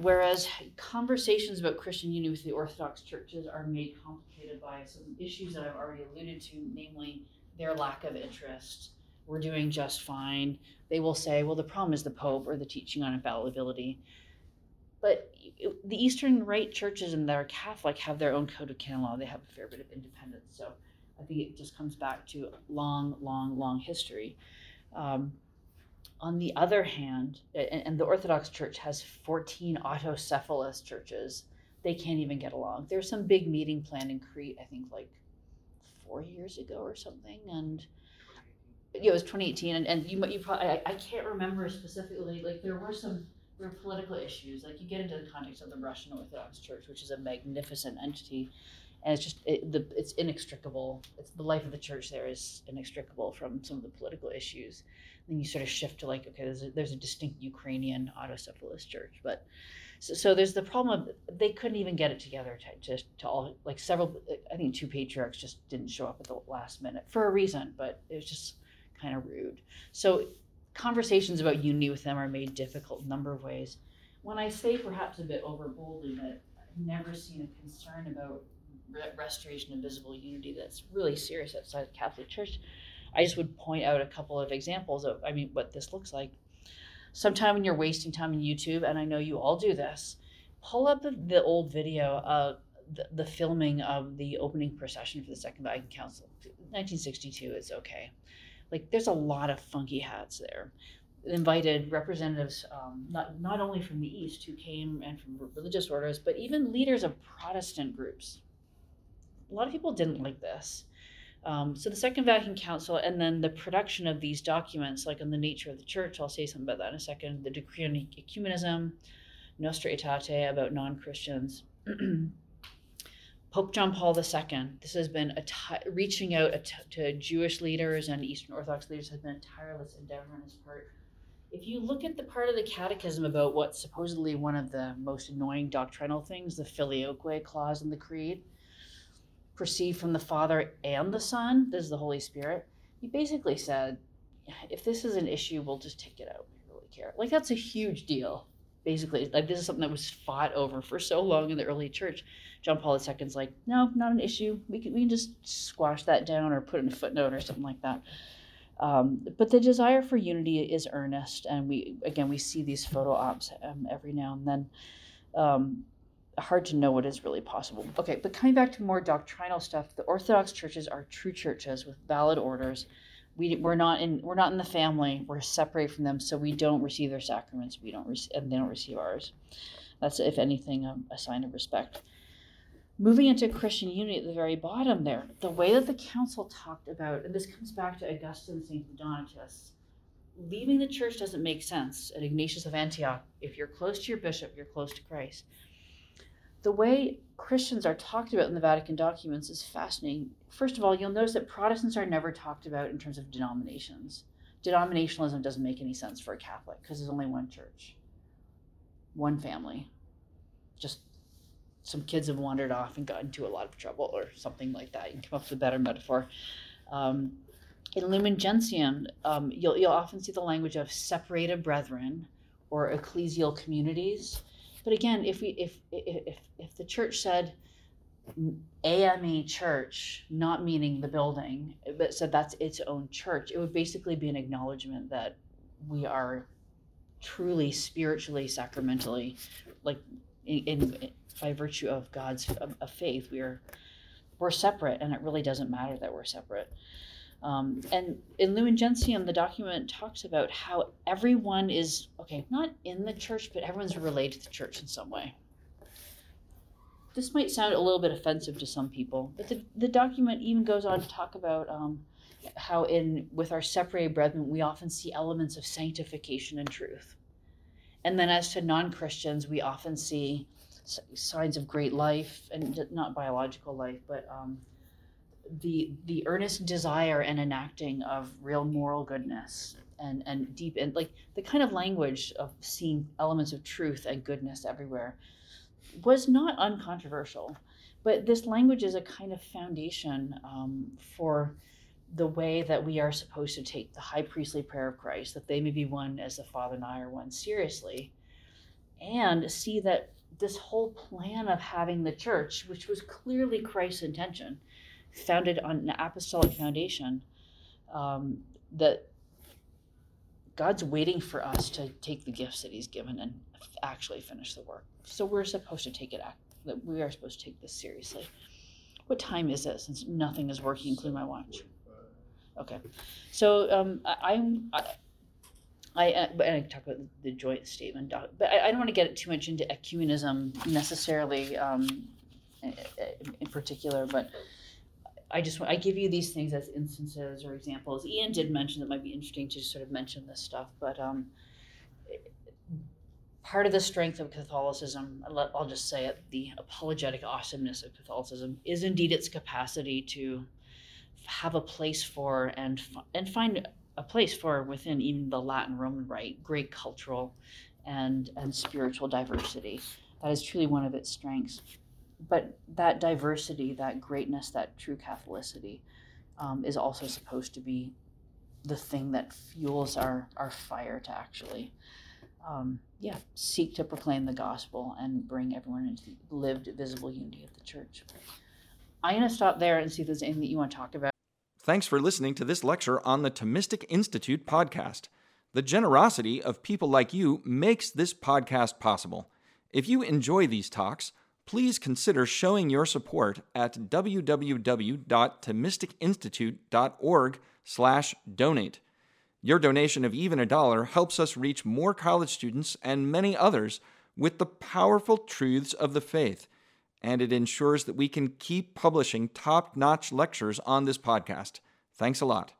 whereas conversations about Christian unity with the Orthodox churches are made complicated by some issues that I've already alluded to, namely their lack of interest. We're doing just fine. They will say, well, the problem is the Pope or the teaching on infallibility. But the Eastern Rite churches and that are Catholic have their own code of canon law. They have a fair bit of independence. So I think it just comes back to long history. On the other hand, and the Orthodox Church has 14 autocephalous churches. They can't even get along. There's some big meeting planned in Crete, I think like 4 years ago or something. And yeah, it was 2018. And you probably, I can't remember specifically, like there were some political issues. Like you get into the context of the Russian Orthodox Church, which is a magnificent entity. And it's just, it's inextricable. It's the life of the church there is inextricable from some of the political issues. And then you sort of shift to like, okay, there's a distinct Ukrainian autocephalous church. But so there's the problem of they couldn't even get it together to all, like several, I think two patriarchs just didn't show up at the last minute for a reason, but it was just kind of rude. So conversations about unity with them are made difficult in a number of ways. When I say perhaps a bit overboldly that I've never seen a concern about restoration of visible unity that's really serious outside the Catholic Church, I just would point out a couple of examples of, I mean, what this looks like. Sometime when you're wasting time on YouTube, and I know you all do this, pull up the old video of the filming of the opening procession for the Second Vatican Council. 1962 is okay. Like, there's a lot of funky hats there. It invited representatives, not only from the East who came and from religious orders, but even leaders of Protestant groups. A lot of people didn't like this. So the Second Vatican Council and then the production of these documents, like on the nature of the church, I'll say something about that in a second, the Decree on Ecumenism, Nostra Aetate about non-Christians, Pope John Paul II, this has been reaching out to Jewish leaders and Eastern Orthodox leaders has been a tireless endeavor on his part. If you look at the part of the Catechism about what's supposedly one of the most annoying doctrinal things, the Filioque clause in the Creed, proceed from the Father and the Son, this is the Holy Spirit, he basically said, if this is an issue, we'll just take it out. We don't really care. Like, that's a huge deal, basically. Like, this is something that was fought over for so long in the early church. John Paul II's like, no, not an issue. We can just squash that down or put in a footnote or something like that. But the desire for unity is earnest, and we see these photo ops every now and then. Hard to know what is really possible. Okay, but coming back to more doctrinal stuff, the Orthodox churches are true churches with valid orders. We're not in the family. We're separate from them, so we don't receive their sacraments. And they don't receive ours. That's, if anything, a sign of respect. Moving into Christian unity at the very bottom there, the way that the council talked about, and this comes back to Augustine saying to the Donatists, leaving the church doesn't make sense. At Ignatius of Antioch, if you're close to your bishop, you're close to Christ. The way Christians are talked about in the Vatican documents is fascinating. First of all, you'll notice that Protestants are never talked about in terms of denominations. Denominationalism doesn't make any sense for a Catholic because there's only one church, one family. Just some kids have wandered off and got into a lot of trouble or something like that. You can come up with a better metaphor. In Lumen Gentium, you'll often see the language of separated brethren or ecclesial communities. But again, if the church said AME church, not meaning the building, but said that's its own church, it would basically be an acknowledgement that we are truly spiritually, sacramentally, like in by virtue of God's of faith, we're separate, and it really doesn't matter that we're separate. And in Lumen Gentium, the document talks about how everyone is, okay, not in the church, but everyone's related to the church in some way. This might sound a little bit offensive to some people, but the document even goes on to talk about how with our separated brethren, we often see elements of sanctification and truth. And then as to non-Christians, we often see signs of great life, and not biological life, but the earnest desire and enacting of real moral goodness and deep, and like the kind of language of seeing elements of truth and goodness everywhere was not uncontroversial. But this language is a kind of foundation for the way that we are supposed to take the high priestly prayer of Christ, that they may be one as the Father and I are one, seriously, and see that this whole plan of having the church, which was clearly Christ's intention, founded on an apostolic foundation, that God's waiting for us to take the gifts that he's given and actually finish the work. So we're supposed to take it, that we are supposed to take this seriously. What time is it, since nothing is working, including my watch? Okay, so I talk about the joint statement, but I don't want to get too much into ecumenism necessarily, in particular. But I give you these things as instances or examples. Ian did mention that it might be interesting to sort of mention this stuff, but part of the strength of Catholicism, I'll just say it, the apologetic awesomeness of Catholicism is indeed its capacity to have a place for and find a place for within even the Latin Roman Rite, great cultural and spiritual diversity. That is truly one of its strengths. But that diversity, that greatness, that true Catholicity is also supposed to be the thing that fuels our fire to actually seek to proclaim the gospel and bring everyone into the lived, visible unity of the church. I'm going to stop there and see if there's anything that you want to talk about. Thanks for listening to this lecture on the Thomistic Institute podcast. The generosity of people like you makes this podcast possible. If you enjoy these talks, please consider showing your support at www.thomisticinstitute.org/donate. Your donation of even $1 helps us reach more college students and many others with the powerful truths of the faith, and it ensures that we can keep publishing top-notch lectures on this podcast. Thanks a lot.